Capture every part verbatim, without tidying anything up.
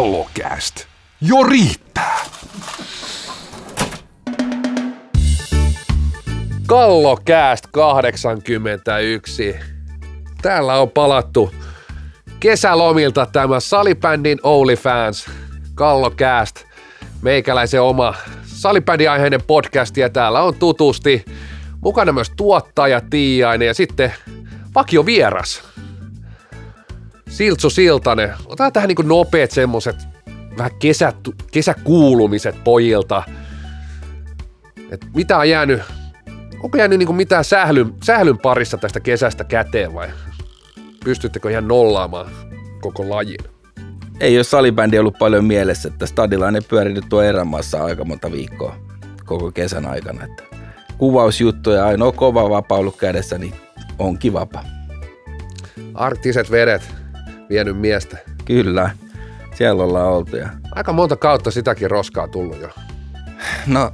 Pallokääst. Jo riittää. Kallokääst kahdeksankymmentäyksi. Täällä on palattu kesälomilta tämä salibändin OnlyFans. Kallokääst, meikäläisen oma salibändiaiheinen podcast, ja täällä on tutusti mukana myös tuottaja Tiainen ja sitten vakiovieras Siltsu Siltanen. Otetaan tähän niinku nopeet semmoset vähän kesä, kesäkuulumiset pojilta. Et mitä on jäänyt, onko jäänyt niinku mitään sählyn, sählyn parissa tästä kesästä käteen vai pystyttekö ihan nollaamaan koko lajin? Ei ole salibändi ollut paljon mielessä, että stadilainen pyörinyt tuo erämaassa aika monta viikkoa koko kesän aikana. Että kuvausjuttuja, ainoa kova vapa ollut kädessä, niin onkin vapa. Arktiset vedet vienyt miestä. Kyllä, siellä ollaan oltu. Ja aika monta kautta sitäkin roskaa tullut jo. No,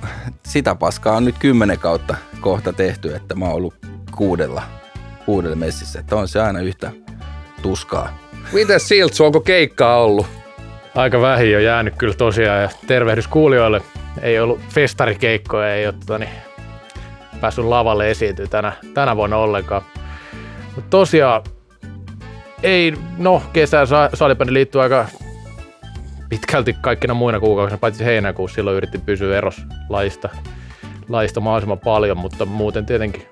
sitä paskaa on nyt kymmenen kautta kohta tehty, että mä oon ollut kuudella, kuudella messissä. Että on se aina yhtä tuskaa. Mites Siltsu, onko keikkaa ollut? Aika vähin on jäänyt kyllä tosiaan, ja tervehdys kuulijoille. Ei ollut festarikeikkoja, ei ole tota, niin, päässyt lavalle esiintyä tänä, tänä vuonna ollenkaan. Mutta tosiaan, ei, no kesään salibändi liittyy aika pitkälti kaikkina muina kuukausina, paitsi heinäkuussa. Silloin yritin pysyä eros lajista, lajista mahdollisimman paljon, mutta muuten tietenkin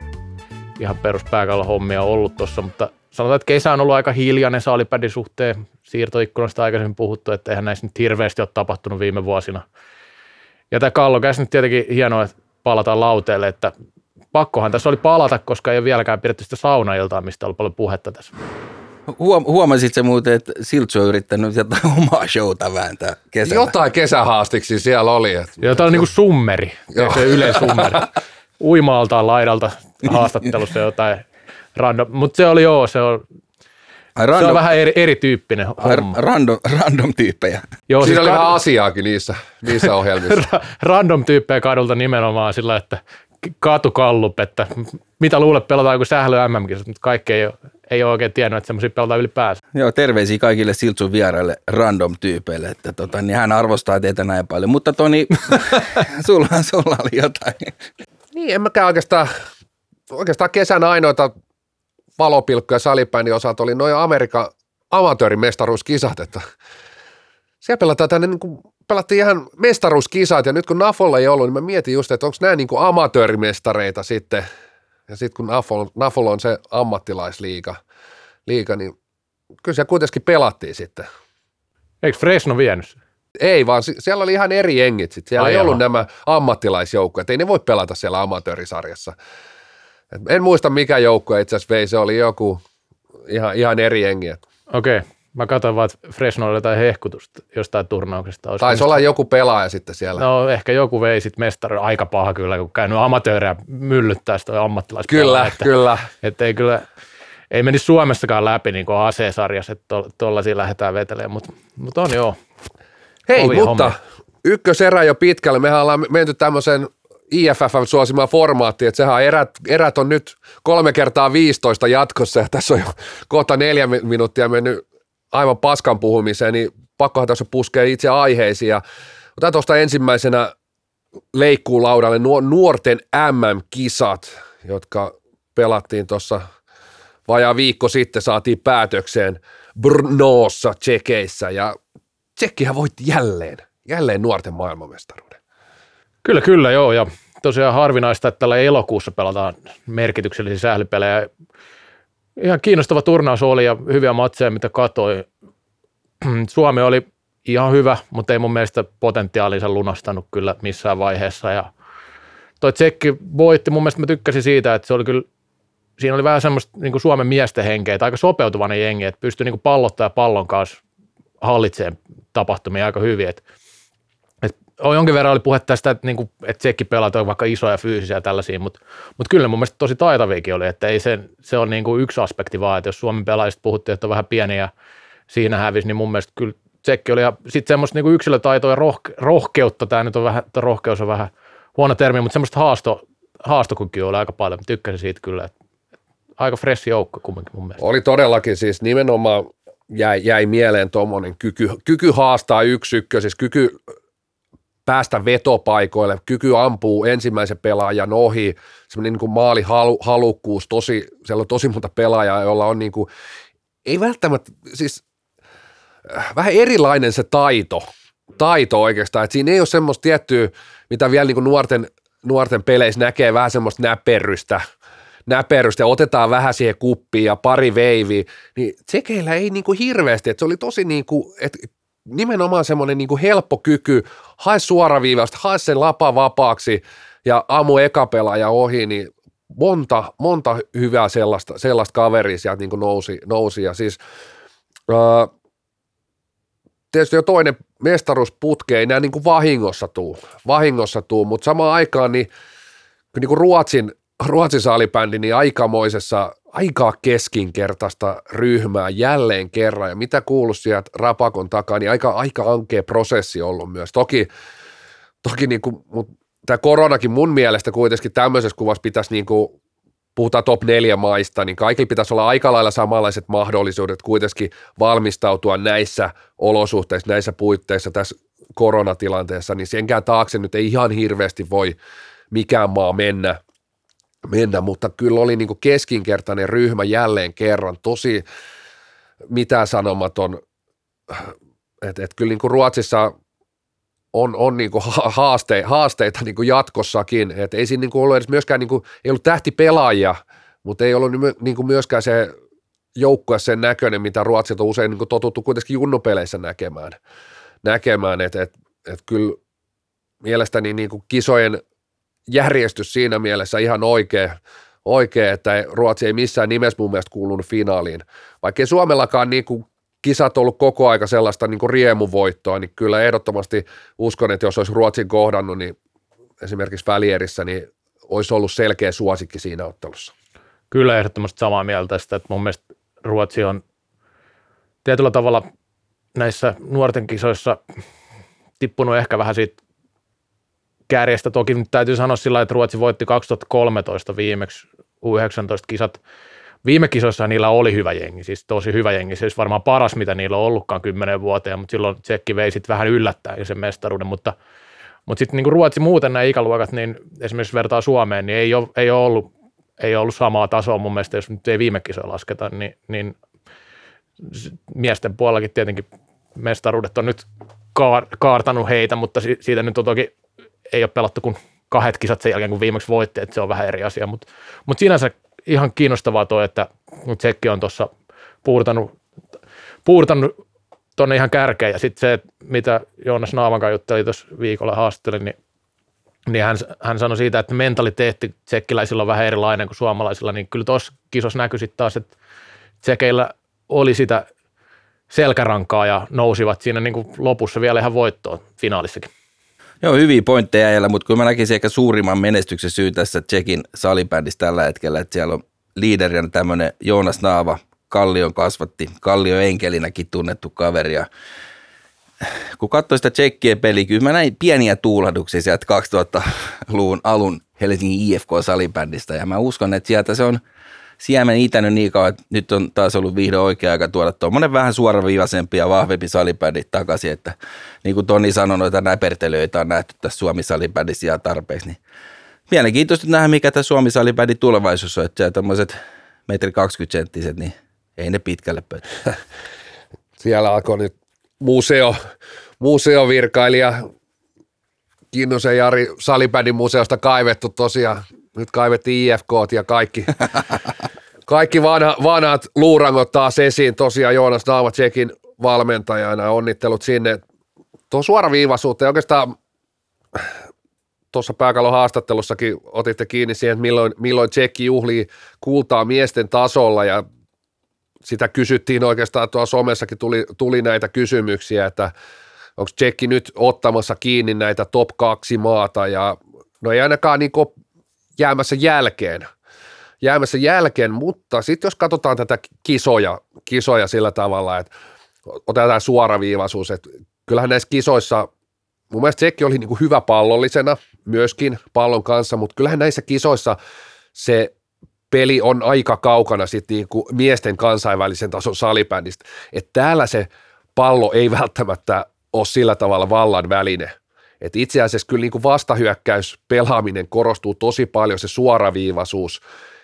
ihan perus pääkallohommia on ollut tossa, mutta sanotaan, että kesä on ollut aika hiljainen salibändin suhteen. Siirtoikkunasta aikaisemmin puhuttu, että eihän näissä nyt hirveästi ole tapahtunut viime vuosina. Ja tämä Kallokääst nyt tietenkin hienoa, että palataan lauteelle, että pakkohan tässä oli palata, koska ei ole vieläkään pidetty sitä saunailtaa, mistä oli paljon puhetta tässä. Huom- huomasit se muuten, että Siltsu on yrittänyt jotain omaa showta vääntää kesällä. Jotain kesähaastiksi siellä oli. Että joo, tämä on niin kuin summeri, se yleisummeri. Uimaaltaan laidalta haastattelussa jotain. Random, mutta se oli joo, se on, random, se on vähän eri, erityyppinen homma. Random, random tyyppejä. Joo, siinä siis oli vähän ka- asiaakin niissä, niissä ohjelmissa. Random tyyppejä kadulta nimenomaan sillä, että katukallup, että mitä luulet pelataan kuin sählö M M-kisat, mutta kaikki ei, ei ole oikein tiennyt, että semmoisia pelataan ylipäänsä. Joo, terveisiä kaikille Siltsun vieraille random tyypeille, että tota, niin hän arvostaa teitä näin paljon, mutta Toni, sulla, sulla oli jotain. Niin, en mäkään oikeastaan, oikeastaan kesän ainoita valopilkku ja salibändin osalta oli noin Amerikan amatöörimestaruuskisat, että siellä pelataan tänne, niin kuin pelattiin ihan mestaruuskisat, ja nyt kun Nafolla ei ollut, niin mä mietin just, että onko nämä niin kuin amatöörimestareita sitten, ja sitten kun Nafolla Nafol on se ammattilaisliiga, liiga, niin kyllä siellä kuitenkin pelattiin sitten. Eikö Fresno vienyt? Ei, vaan siellä oli ihan eri jengit sitten, siellä Ai ei jaha. ollut nämä ammattilaisjoukkueet, ei ne voi pelata siellä amatöörisarjassa. En muista mikä joukkue itse asiassa vei, se oli joku ihan, ihan eri jengi. Okei, mä katson vaan, että Fresno oli jotain hehkutusta jostain turnauksesta. Olisi taisi mistä olla joku pelaaja sitten siellä. No ehkä joku vei sitten mestari, aika paha kyllä, kun käynyt amatööriä myllyttää sitä ammattilaispelaa. Kyllä, että, kyllä. Että ei kyllä, ei meni Suomessakaan läpi niin kuin A C-sarjassa, että tollaisia lähdetään vetelemään, mutta mut on joo. Hei, Ovi mutta hommi. Ykköserä jo pitkälle, mehän ollaan menty tämmöisen I F F:n suosimaa formaattia, että sehän erät, erät on nyt kolme kertaa viisitoista jatkossa, ja tässä on jo kohta neljä minuuttia mennyt aivan paskan puhumiseen, niin pakkohan tässä puskee itse aiheisiin, ja otan tuosta ensimmäisenä leikkuulaudalle nuorten M M-kisat, jotka pelattiin tuossa vajaa viikko sitten, saatiin päätökseen Brnoossa, Tšekeissä, ja Tšekkihän voitti jälleen, jälleen nuorten maailmanmestaruuden. Kyllä, kyllä, joo, ja tosiaan harvinaista, että tällä elokuussa pelataan merkityksellisiä sählypelejä. Ihan kiinnostava turnaus oli ja hyviä matseja, mitä katsoin. Suomi oli ihan hyvä, mutta ei mun mielestä potentiaalinsa lunastanut kyllä missään vaiheessa. Ja toi Tsekki voitti, mun mielestä mä tykkäsin siitä, että se oli kyllä, siinä oli vähän semmoista niin kuin Suomen miesten henkeä, aika sopeutuvainen jengi, että pystyi niin kuin pallottaa pallon kanssa hallitsemaan tapahtumia aika hyvin, että jonkin verran oli puhe tästä, että, niin kuin, että sekin pelataan vaikka isoja fyysisiä ja tällaisia, mutta, mutta kyllä mun mielestä tosi taitaviakin oli, että ei se, se on niin kuin yksi aspekti vaan, että jos Suomen pelaajista puhuttiin, että on vähän pieniä ja siinä hävisi, niin mun mielestä kyllä sekin oli. Ja sitten semmoista niin kuin yksilötaitoa ja rohke- rohkeutta, tämä nyt on vähän, rohkeus on vähän huono termi, mutta semmoista haasto, haastokykyä oli aika paljon, tykkäsin siitä kyllä, että aika fresh joukko kumminkin mun mielestä. Oli todellakin siis nimenomaan jäi, jäi mieleen tuommoinen kyky, kyky haastaa yksi ykkösessä, kyky päästä vetopaikoille, kyky ampuu ensimmäisen pelaajan ohi, semmoinen niin kuin maalihalukkuus, tosi, siellä on tosi monta pelaajaa, jolla on niin kuin, ei välttämättä, siis vähän erilainen se taito, taito oikeastaan, että siinä ei ole semmoista tiettyä, mitä vielä niin kuin nuorten, nuorten peleissä näkee, vähän semmoista näperrystä, näperrystä ja otetaan vähän siihen kuppiin ja pari veiviä, niin tsekeillä ei niin kuin hirveästi, että se oli tosi niin kuin, että nimenomaan semmoinen niin kuin helppo kyky, hae suoraviivausta, hae sen lapa vapaaksi ja ammu eka pelaaja ohi, niin monta, monta hyvää sellaista, sellaista kaveria sieltä niin kuin nousi, nousi ja siis ää, tietysti jo toinen mestaruusputke ei nämä niin kuin vahingossa tuu, vahingossa tuu, mutta samaan aikaan niin, niin kuin Ruotsin, Ruotsin saalibändi niin aikamoisessa aikaa keskinkertaista ryhmää jälleen kerran, ja mitä kuuluu sieltä rapakon takaa, niin aika, aika ankea prosessi ollut myös. Toki, toki niin kuin, tämä koronakin mun mielestä kuitenkin tämmöisessä kuvassa pitäisi, niin kuin, puhutaan top neljä maista, niin kaikilla pitäisi olla aika lailla samanlaiset mahdollisuudet kuitenkin valmistautua näissä olosuhteissa, näissä puitteissa tässä koronatilanteessa, niin senkään taakse nyt ei ihan hirveästi voi mikään maa mennä. mennä, mutta kyllä oli niin kuin keskinkertainen ryhmä jälleen kerran, tosi mitään sanomaton, että et kyllä niin kuin Ruotsissa on, on niin kuin haaste, haasteita niin kuin jatkossakin, että ei siinä niin kuin ollut edes myöskään, niin kuin, ei ollut tähtipelaajia, mutta ei ollut niin kuin myöskään se joukkue sen näköinen, mitä Ruotsilta on usein niin kuin totuttu kuitenkin junnupeleissä näkemään, näkemään että et, et kyllä mielestäni niin kuin kisojen järjestys siinä mielessä ihan oikea, oikea, että Ruotsi ei missään nimessä mun mielestä kuulunut finaaliin. Vaikkei Suomellakaan niin kuin kisat ollut koko aika sellaista niin kuin riemuvoittoa, niin kyllä ehdottomasti uskon, että jos olisi Ruotsin kohdannut, niin esimerkiksi välierissä, niin olisi ollut selkeä suosikki siinä ottelussa. Kyllä ehdottomasti samaa mieltä sitä, että mun mielestä Ruotsi on tietyllä tavalla näissä nuorten kisoissa tippunut ehkä vähän siitä kärjestä. Toki nyt täytyy sanoa sillä lailla, että Ruotsi voitti kaksituhattakolmetoista viimeksi U yhdeksäntoista-kisat. Viime kisoissa niillä oli hyvä jengi, siis tosi hyvä jengi. Se olisi varmaan paras, mitä niillä on ollutkaan kymmenen vuoteen, mutta silloin Tsekki vei sitten vähän yllättäen sen mestaruuden. Mutta, mutta sitten niin kuin Ruotsi muuten nämä ikäluokat, niin esimerkiksi vertaa Suomeen, niin ei ole, ei ole, ollut, ei ole ollut samaa tasoa mun mielestä, jos nyt ei viime kisoja lasketa, niin, niin miesten puolellakin tietenkin mestaruudet on nyt kaar, kaartanut heitä, mutta siitä nyt on toki ei ole pelattu kuin kahdet kisat sen jälkeen, kun viimeksi voitti, että se on vähän eri asia, mutta mut sinänsä ihan kiinnostavaa toi, että Tsekki on tuossa puurtanut, puurtanut tuonne ihan kärkeen, ja sitten se, mitä Joonas Naavankaan jutteli tuossa viikolla haastattelin, niin, niin hän, hän sanoi siitä, että mentaliteetti tsekkiläisillä on vähän erilainen kuin suomalaisilla, niin kyllä tuossa kisossa näkyi sitten taas, että tsekeillä oli sitä selkärankaa ja nousivat siinä niin kuin lopussa vielä ihan voittoon finaalissakin. Joo, hyviä pointteja jäljellä, mutta kyllä mä näkisin ehkä suurimman menestyksen syy tässä Tsekin salibändissä tällä hetkellä, että siellä on liiderinä tämmöinen Joonas Naava, Kallion kasvatti, Kallion enkelinäkin tunnettu kaveri. Ja kun katsoi sitä Tsekkien peliä, kyllä mä näin pieniä tuulahduksia sieltä kaksituhattaluvun alun Helsingin I F K-salibändistä, ja mä uskon, että sieltä se on siemen itänyt niin kauan, että nyt on taas ollut vihdoin oikea aika tuoda tuommoinen vähän suoraviivaisempi ja vahvempi salibändi takaisin, että niin kuin Toni sanoi, noita näpertelöitä on nähty tässä Suomi-salibändissä ihan tarpeeksi, niin mielenkiintoista nähdä, mikä tämä Suomi-salibändi tulevaisuus on, että tuommoiset metri kaksikymmentä senttiset, niin ei ne pitkälle pötä. Siellä alkoi nyt museo, museovirkailija Kinnusen Jari salibändin museosta kaivettu tosiaan. Nyt kaivettiin I F K:t ja kaikki, kaikki vanha, vanhat luurangot taas esiin. Tosiaan Joonas Naava Tsekin valmentajana, onnittelut sinne. Tuo suoraviivaisuutta ja oikeastaan tuossa pääkallon haastattelussakin otitte kiinni siihen, että milloin, milloin Tsekki juhlii kultaa miesten tasolla ja sitä kysyttiin oikeastaan, tuolla somessakin tuli, tuli näitä kysymyksiä, että onko Tsekki nyt ottamassa kiinni näitä top kaksi maata ja no ei ainakaan niin kuin jäämässä jälkeen, jäämässä jälkeen, mutta sitten jos katsotaan tätä kisoja, kisoja sillä tavalla, että otetaan suoraviivaisuus, että kyllähän näissä kisoissa, mun mielestä Tsekki oli niinku hyvä pallollisena myöskin pallon kanssa, mutta kyllähän näissä kisoissa se peli on aika kaukana sitten niin kuin miesten kansainvälisen tason salibändistä. Että täällä se pallo ei välttämättä ole sillä tavalla vallan väline. Et itse asiassa kyllä niin kuin vastahyökkäys pelaaminen korostuu tosi paljon, se suoraviivaisuus,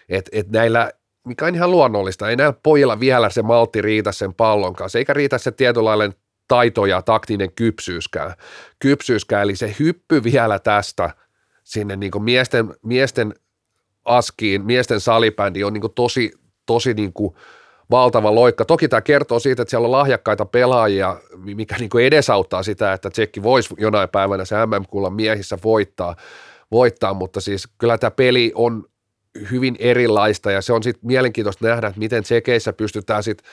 että et näillä, mikä on ihan luonnollista, ei näillä pojilla vielä se maltti riitä sen pallon kanssa, eikä riitä se tietynlainen taito ja taktinen kypsyyskään. kypsyyskään. Eli se hyppy vielä tästä sinne niin kuin miesten, miesten askiin, miesten salibändiin on niin kuin tosi, tosi niin kuin valtava loikka. Toki tämä kertoo siitä, että siellä on lahjakkaita pelaajia, mikä niin kuin edesauttaa sitä, että tsekki voisi jonain päivänä se M M-kullan miehissä voittaa, voittaa, mutta siis kyllä tämä peli on hyvin erilaista ja se on sitten mielenkiintoista nähdä, että miten tsekeissä pystytään sitten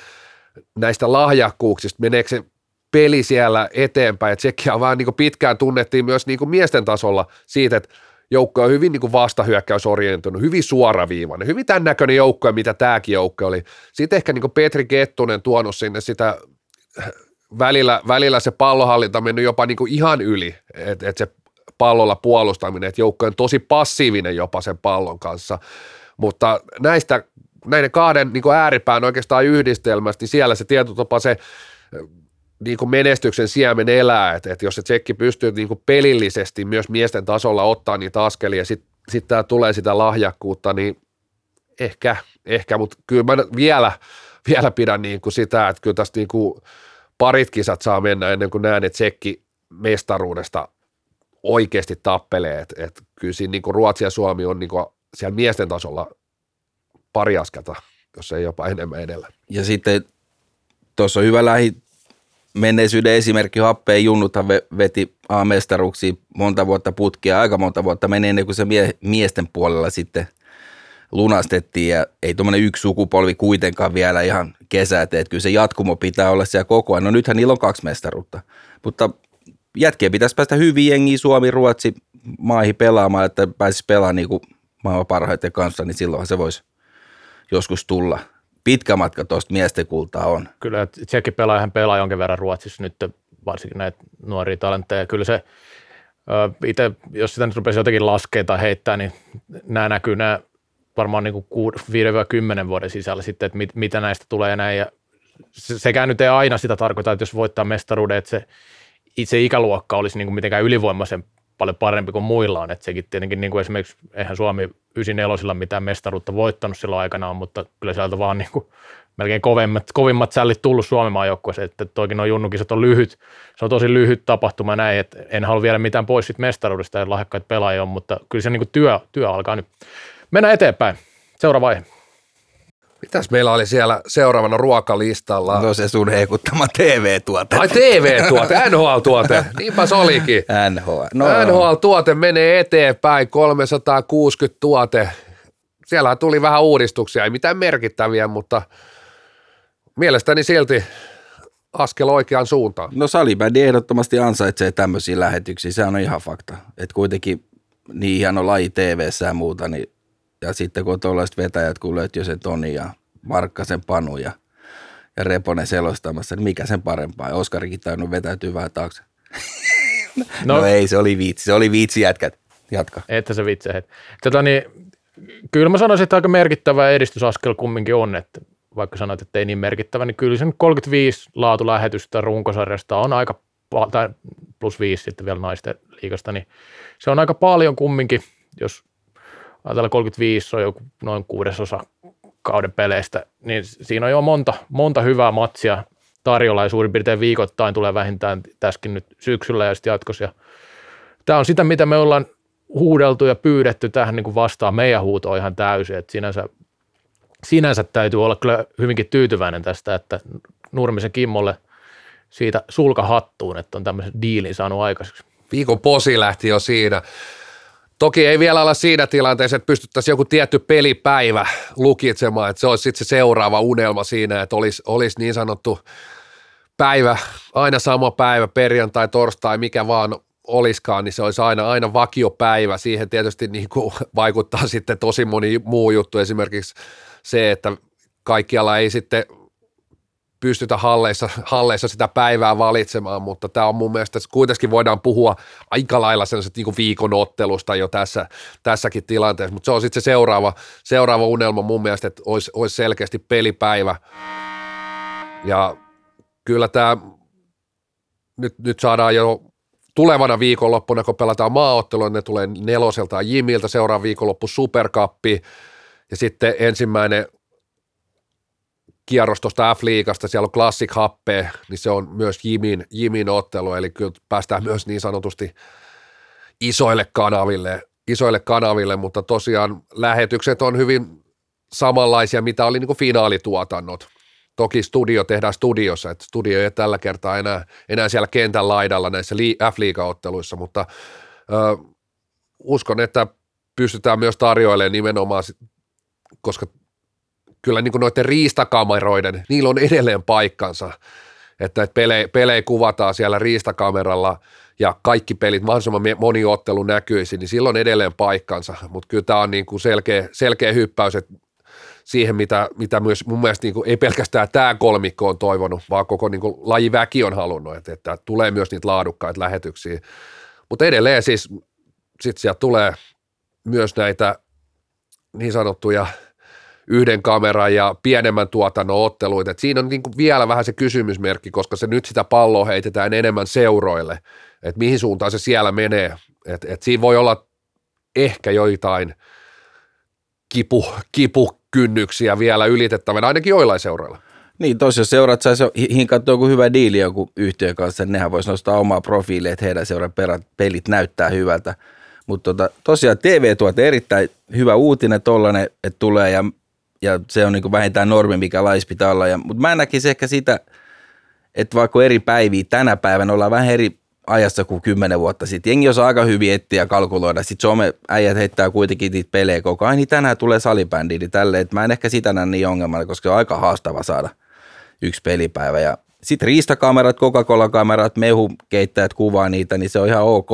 näistä lahjakkuuksista, meneekö se peli siellä eteenpäin, että tsekkiä vähän niin kuin pitkään tunnettiin myös niin kuin miesten tasolla siitä, että joukko on hyvin niin kuin vastahyökkäysorientoinen, hyvin suoraviivainen, hyvin tämän näköinen joukko, mitä tämäkin joukko oli. Sitten ehkä niin kuin Petri Kettunen tuonut sinne sitä välillä, välillä se pallohallinta mennyt jopa niin kuin ihan yli, että et se pallolla puolustaminen, että joukko on tosi passiivinen jopa sen pallon kanssa, mutta näistä, näiden kahden niin kuin ääripään oikeastaan yhdistelmästä, niin siellä se tietotapa se niin kuin menestyksen siemen elää, että, että jos se tsekki pystyy niin kuin pelillisesti myös miesten tasolla ottaa niitä askelia, sitten sit tää tulee sitä lahjakkuutta, niin ehkä, ehkä mutta kyllä mä vielä, vielä pidän niin kuin sitä, että kyllä tästä niin kuin parit kisat saa mennä ennen kuin näen, että tsekki mestaruudesta oikeasti tappelee, että, että kyllä siinä niin kuin Ruotsi ja Suomi on niin kuin siellä miesten tasolla pari askelta, jos ei jopa enemmän edellä. Ja sitten tuossa on hyvä lähi menneisyyden esimerkki, Happeen junnuthan veti A-mestaruuksia monta vuotta putkea, aika monta vuotta meni ennen kuin se mie- miesten puolella sitten lunastettiin ja ei tuommoinen yksi sukupolvi kuitenkaan vielä ihan kesää tee, että kyllä se jatkumo pitää olla siellä koko ajan. No nythän niillä on kaksi mestaruutta, mutta jätkeen pitäisi päästä hyvin jengiin Suomi, Ruotsi maihin pelaamaan, että pääsisi pelaamaan niin kuin maailman parhaiten kanssa, niin silloinhan se voisi joskus tulla. Pitkä matka tuosta miesten kultaa on. Kyllä, tsekki pelaa ihan pelaa jonkin verran Ruotsissa nyt, varsinkin näitä nuoria talentteja. Kyllä se, itse, jos sitä nyt rupesi jotenkin laskemaan tai heittää, niin nämä näkyy nämä varmaan niin kuin viidestä kymmeneen vuoden sisällä sitten, että mit, mitä näistä tulee näin. Ja sekään nyt ei aina sitä tarkoita, että jos voittaa mestaruuden, että se itse ikäluokka olisi niin kuin mitenkään ylivoimaisen paljon parempi kuin muilla on. Että sekin tietenkin niin kuin esimerkiksi, eihän Suomi yhdeksänkymmentäneljä mitään mestaruutta voittanut silloin aikanaan, mutta kyllä sieltä vaan niin kuin melkein kovimmat, kovimmat sällit tullut Suomen maajoukkueeseen, että toikin nuo junnukisat on lyhyt, se on tosi lyhyt tapahtuma näin, että en halua viedä mitään pois siitä mestaruudesta, ja lahjakkaita pelaajia on, mutta kyllä se niin kuin työ, työ alkaa nyt. Mennään eteenpäin, seuraava aihe. Mitäs meillä oli siellä seuraavana ruokalistalla? No se sun heikuttama T V-tuote. Ai T V-tuote, N H L-tuote, niinpä se olikin. N H L. No, N H L-tuote menee eteenpäin, kolmesataakuusikymmentä tuote. Siellä tuli vähän uudistuksia, ei mitään merkittäviä, mutta mielestäni silti askel oikeaan suuntaan. No salibändi ehdottomasti ansaitsee tämmöisiä lähetyksiä, sehän on ihan fakta. Että kuitenkin niin hieno laji T V:ssä ja muuta, niin ja sitten kun tuollaiset vetäjät, kun löytyy sen Toni ja Markkasen Panu ja, ja Reponen selostamassa, niin mikä sen parempaa? Ja Oskarikin tainnut vetäytyy vähän taakse. No, no ei, se oli viitsi. Se oli viitsi, jätkät. Jatka. Että se vitsi. Tätä niin, kyllä mä sanoisin, että aika merkittävä edistysaskel kumminkin on, että vaikka sanoit, että ei niin merkittävä, niin kyllä sen kolmekymmentäviisi laatulähetystä runkosarjasta on aika, tai plus viisi sitten vielä naisten liigasta, niin se on aika paljon kumminkin, jos ajatellaan kolmekymmentäviisi on joku noin kuudesosa kauden peleistä, niin siinä on jo monta, monta hyvää matsia tarjolla ja suurin piirtein viikoittain tulee vähintään tässäkin nyt syksyllä ja sitten jatkossa. Tämä on sitä, mitä me ollaan huudeltu ja pyydetty tähän niin kuin vastaan meidän huutoon ihan täysin, että sinänsä, sinänsä täytyy olla kyllä hyvinkin tyytyväinen tästä, että Nurmisen Kimmolle siitä sulkahattuun, että on tämmöisen diilin saanut aikaiseksi. Viikon posi lähti jo siinä. Toki ei vielä olla siinä tilanteessa, että pystyttäisiin joku tietty pelipäivä lukitsemaan, että se olisi sitten se seuraava unelma siinä, että olisi, olisi niin sanottu päivä, aina sama päivä, perjantai, torstai, mikä vaan oliskaan, niin se olisi aina, aina vakiopäivä. Siihen tietysti niin kuin vaikuttaa sitten tosi moni muu juttu, esimerkiksi se, että kaikkialla ei sitten pystytä halleissa, halleissa sitä päivää valitsemaan, mutta tämä on mun mielestä, kuitenkin voidaan puhua aika lailla sellaiset niin viikonottelusta jo tässä, tässäkin tilanteessa, mutta se on sitten se seuraava, seuraava unelma mun mielestä, että olisi, olisi selkeästi pelipäivä. Ja kyllä tämä nyt, nyt saadaan jo tulevana viikonloppuna, kun pelataan maaottelua, ne tulee neloselta Jimiltä, seuraava viikonloppu Supercuppi ja sitten ensimmäinen kierros tuosta F-liigasta, siellä on Classic Happea, niin se on myös Jimin, Jimin ottelu, eli kyllä päästään myös niin sanotusti isoille kanaville, isoille kanaville, mutta tosiaan lähetykset on hyvin samanlaisia, mitä oli niin kuin finaalituotannot. Toki studio tehdään studiossa, että studio ei tällä kertaa enää, enää siellä kentän laidalla näissä F-liiga-otteluissa, mutta ö, uskon, että pystytään myös tarjoilemaan nimenomaan, koska kyllä niin kuin noiden riistakameroiden, niillä on edelleen paikkansa, että pelejä, pelejä kuvataan siellä riistakameralla ja kaikki pelit, mahdollisimman moni ottelu näkyisi, niin sillä on edelleen paikkansa, mutta kyllä tämä on niin kuin selkeä, selkeä hyppäys, että siihen, mitä, mitä myös mun mielestä niin kuin, ei pelkästään tämä kolmikko on toivonut, vaan koko niin kuin, lajiväki on halunnut, että, että tulee myös niitä laadukkaita lähetyksiä. Mutta edelleen siis sit sieltä tulee myös näitä niin sanottuja yhden kameran ja pienemmän tuotannon otteluita. Et siinä on niin kuin, vielä vähän se kysymysmerkki, koska se nyt sitä palloa heitetään enemmän seuroille, että mihin suuntaan se siellä menee. Et, et siinä voi olla ehkä joitain kipu, kipu kynnyksiä vielä ylitettävänä, ainakin joillain seuroilla. Niin, tosiaan seurat saisi hinkattua joku hyvä diili joku yhtiön kanssa, niin nehän voisi nostaa omaa profiilia, että heidän seuran pelit näyttää hyvältä. Mutta tota, tosiaan T V-tuote erittäin hyvä uutinen tollainen, että tulee ja, ja se on niinku vähintään normi, mikä laissa pitää olla. Ja, mutta mä näkisin ehkä sitä, että vaikka eri päiviä tänä päivänä ollaan vähän eri ajassa kuin kymmenen vuotta sitten. Jengi osaa aika hyvin etsiä ja kalkuloida. Sitten some-äijät heittää kuitenkin niitä pelejä koko ajan. Niin tänään tulee salibändiä, niin tälleen. Mä en ehkä sitä näe niin ongelmana, koska on aika haastava saada yksi pelipäivä. Ja sitten riistakamerat, Coca-Cola-kamerat, mehukeittäjät kuvaa niitä, niin se on ihan ok.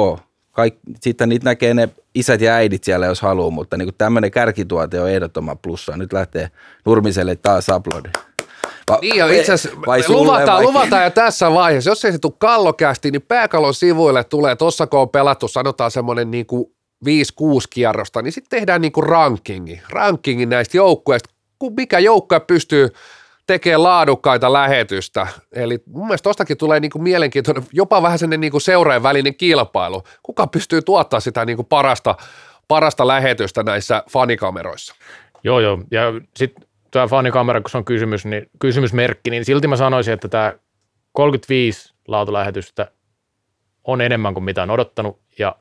Kaik- sitten niitä näkee ne isät ja äidit siellä, jos haluaa, mutta niin tämmöinen kärkituote on ehdottoman plussaa. Nyt lähtee Nurmiselle taas aplodin. Va- niin itse asiassa luvataan, luvataan jo tässä vaiheessa, jos ei se tule Kallokästiin, niin Pääkallon sivuille tulee, tuossa kun on pelattu sanotaan semmoinen niin kuin viisi kuusi kierrosta, niin sitten tehdään niin kuin rankingi, rankingi näistä joukkueista, kun mikä joukkue pystyy tekemään laadukkaita lähetystä, eli mun mielestä tostakin tulee niin kuin mielenkiintoinen, jopa vähän sellainen niin kuin seuraajan välinen kilpailu, kuka pystyy tuottaa sitä niin kuin parasta, parasta lähetystä näissä fanikameroissa. Joo joo, ja sitten tämä fanikamera, kun se on kysymys, niin, kysymysmerkki, niin silti mä sanoisin, että tämä kolmekymmentäviisi lautalähetystä on enemmän kuin mitä on odottanut, ja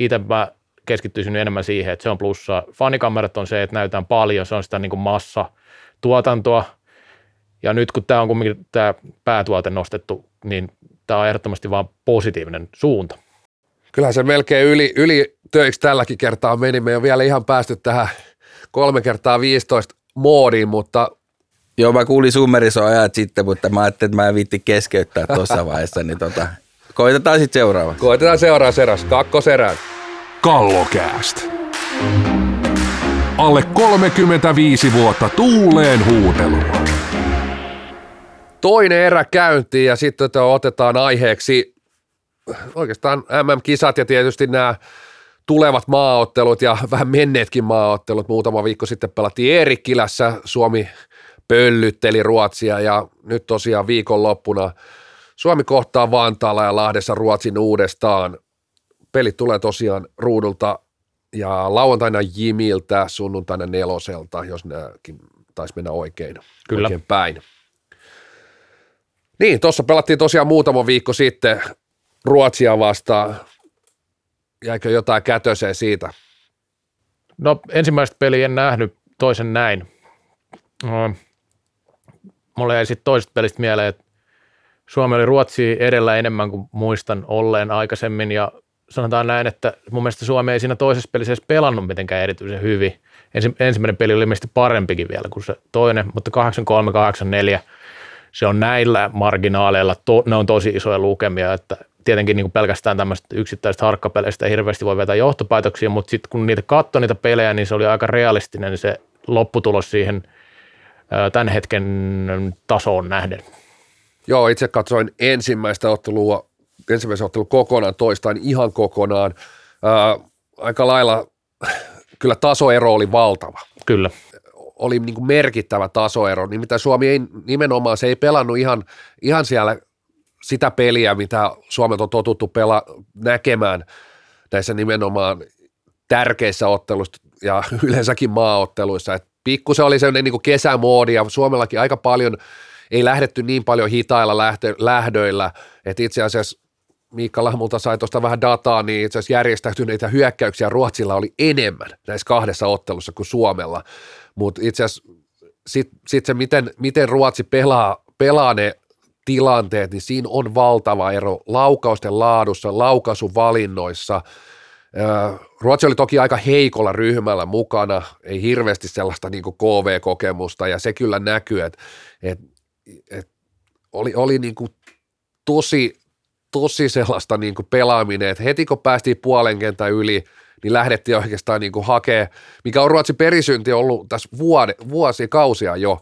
itse mä keskittyisin nyt enemmän siihen, että se on plussaa. Fanikamerat on se, että näytetään paljon, se on sitä niin kuin massatuotantoa, ja nyt kun tämä on kuitenkin tämä päätuote nostettu, niin tämä on ehdottomasti vaan positiivinen suunta. Kyllähän se melkein yli, yli töiksi tälläkin kertaa meni, me ei ole vielä ihan päästy tähän kolme kertaa viisitoista moodiin, mutta... Joo, mä kuulin summerisoa ajat sitten, mutta mä ajattelin, että mä en viitti keskeyttää tuossa vaiheessa, niin tota, koitetaan sitten seuraavaksi. Koitetaan seuraavaksi eräs, kakkoserään. Kallokääst. Alle kolmekymmentäviisi vuotta tuuleen huutelua. Toinen erä käyntiin ja sitten otetaan aiheeksi oikeastaan M M-kisat ja tietysti nämä tulevat maaottelut ja vähän menneetkin maaottelut. Muutama viikko sitten pelattiin Eerikkilässä. Suomi pöllytteli Ruotsia ja nyt tosiaan viikonloppuna Suomi kohtaa Vantaalla ja Lahdessa Ruotsin uudestaan. Pelit tulee tosiaan ruudulta ja lauantaina Jimiltä, sunnuntaina Neloselta, jos nämäkin taisi mennä oikein, Kyllä. oikein päin. Niin, tuossa pelattiin tosiaan muutama viikko sitten Ruotsia vastaan. Jäikö jotain kätöseen siitä? No ensimmäistä peliä en nähnyt, toisen näin. No, mulle jäi sitten toisesta pelistä mieleen, että Suomi oli Ruotsia edellä enemmän kuin muistan olleen aikaisemmin ja sanotaan näin, että mun mielestä Suomi ei siinä toisessa pelissä edes pelannut mitenkään erityisen hyvin. Ensimmäinen peli oli mielestäni parempikin vielä kuin se toinen, mutta kahdeksan kolme kahdeksan neljä se on näillä marginaaleilla, to, ne on tosi isoja lukemia, että tietenkin niin kuin pelkästään tämmöistä yksittäistä harkkapeleistä ei hirveästi voi vetää johtopäätöksiä, mutta sitten kun niitä katsoi niitä pelejä, niin se oli aika realistinen se lopputulos siihen tämän hetken tasoon nähden? Joo, itse katsoin ensimmäistä ottelua, ensimmäisen ottelun kokonaan, toistain ihan kokonaan. Ää, aika lailla kyllä tasoero oli valtava. Kyllä. Oli niin kuin merkittävä tasoero, niin mitä Suomi ei nimenomaan, se ei pelannut ihan, ihan siellä sitä peliä, mitä Suomelta on totuttu pela, näkemään näissä nimenomaan tärkeissä otteluissa ja yleensäkin maaotteluissa. Et pikkusen oli sellainen niin kuin kesämoodi ja Suomellakin aika paljon ei lähdetty niin paljon hitailla lähtö, lähdöillä, että itse asiassa Miikka Lahmulta sai tuosta vähän dataa, niin itse asiassa järjestäytyneitä hyökkäyksiä Ruotsilla oli enemmän näissä kahdessa ottelussa kuin Suomella, mutta itse asiassa sitten sit se, miten, miten Ruotsi pelaa, pelaa ne tilanteet, niin siinä on valtava ero laukausten laadussa, laukaisuvalinnoissa. Ruotsi oli toki aika heikolla ryhmällä mukana, ei hirveästi sellaista niin kuin K V-kokemusta, ja se kyllä näkyy, että et, et oli, oli niin kuin tosi... tosi sellaista niin kuin pelaaminen, että heti kun päästiin puolen kentän yli, niin lähdettiin oikeastaan niin kuin hakemaan, mikä on Ruotsin perisynti ollut tässä vuode, vuosikausia jo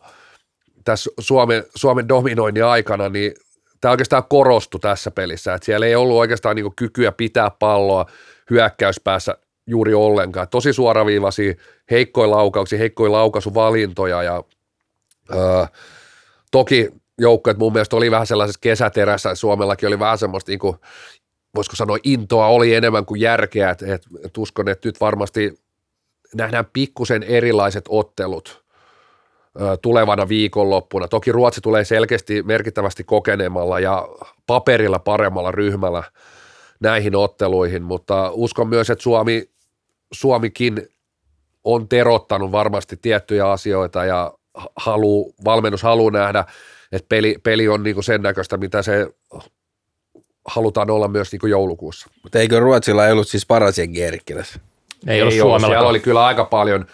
tässä Suomen, Suomen dominoinnin aikana, niin tämä oikeastaan korostui tässä pelissä, että siellä ei ollut oikeastaan niin kuin kykyä pitää palloa hyökkäyspäässä juuri ollenkaan. Tosi suoraviivaisia, heikkoja laukauksia, heikkoja laukaisuvalintoja ja öö, toki joukkueet mun mielestä oli vähän sellaisessa kesäterässä, Suomellakin oli vähän semmoista, niin kuin, voisiko sanoa, intoa oli enemmän kuin järkeä, että et, et uskon, että nyt varmasti nähdään pikkusen erilaiset ottelut ö, tulevana viikonloppuna. Toki Ruotsi tulee selkeästi merkittävästi kokeneemalla ja paperilla paremmalla ryhmällä näihin otteluihin, mutta uskon myös, että Suomi, Suomikin on terottanut varmasti tiettyjä asioita ja haluu, valmennus haluaa nähdä, että peli, peli on niinku sen näköistä, mitä se halutaan olla myös niinku joulukuussa. Mutta eikö Ruotsilla ei ollut siis paras jengi Eerikkilässä? Ei, ei ollut Suomella. Siellä oli kyllä aika paljon,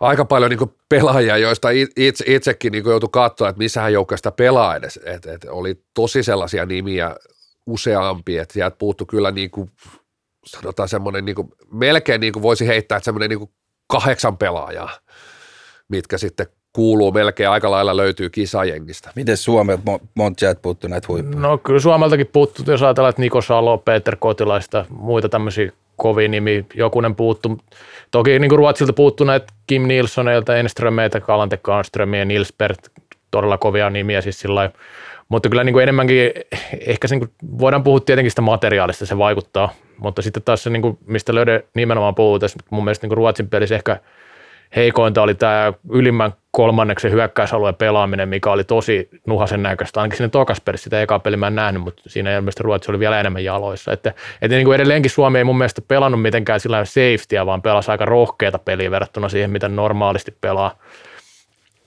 aika paljon niinku pelaajia, joista itse, itsekin niinku joutui katsoa, että missähän joukka sitä pelaa edes. Et, et oli tosi sellaisia nimiä useampi, että sieltä puuttui kyllä niinku, sanotaan semmoinen, niinku, melkein niinku voisi heittää, että semmoinen niinku kahdeksan pelaajaa, mitkä sitten kuuluu melkein aika lailla löytyy kisajengistä. Miten Suomelta Montjat puuttuu näitä huippuja? No kyllä Suomeltakin puuttuu, jos ajatellaan, että Niko Salo, Peter Kotilaista, muita tämmöisiä kovia nimiä, jokunen puuttuu. Toki niin kuin Ruotsilta puuttuu näitä Kim Nilssoneilta, Enströmeitä, Kalante Kanströmiä, Nilsberg, todella kovia nimiä siis sillä. Mutta kyllä niin kuin enemmänkin, ehkä sen, voidaan puhua tietenkin sitä materiaalista, se vaikuttaa, mutta sitten taas se, niin kuin, mistä löyde nimenomaan puhutaan, mun mielestä niin kuin Ruotsin pelissä ehkä heikointa oli tämä ylimmän kolmanneksen hyökkäysalueen pelaaminen, mikä oli tosi nuhasen näköistä. Ainakin siinä Tokasperissä sitä ekaa peliä mä en nähnyt, mutta siinä ilmeisesti Ruotsi oli vielä enemmän jaloissa. Että, että niin kuin edelleenkin Suomi ei mun mielestä pelannut mitenkään sillä safetyä, vaan pelasi aika rohkeata peliä verrattuna siihen, mitä normaalisti pelaa.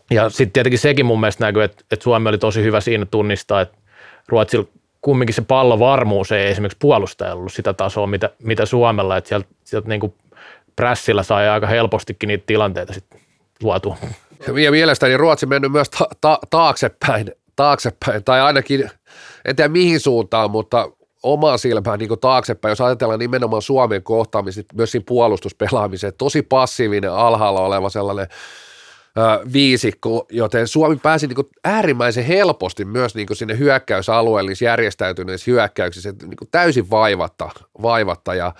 Ja sitten tietenkin sekin mun mielestä näkyy, että, että Suomi oli tosi hyvä siinä tunnistaa, että Ruotsilla kumminkin se pallovarmuus ei esimerkiksi puolustaja ollut sitä tasoa, mitä, mitä Suomella, että sieltä, sieltä niin kuin prässillä sai aika helpostikin niitä tilanteita sitten luotua. Ja mielestäni Ruotsi mennyt myös ta- ta- taaksepäin, taaksepäin, tai ainakin, en tiedä mihin suuntaan, mutta omaan silmään niin kuin taaksepäin, jos ajatellaan nimenomaan Suomen kohtaamista, myös siinä puolustuspelaamiseen, tosi passiivinen alhaalla oleva sellainen ö, viisikko, joten Suomi pääsi niin kuin äärimmäisen helposti myös niin kuin sinne hyökkäysalueellisiin järjestäytyneissä hyökkäyksissä, niin kuin täysin vaivatta, vaivatta ja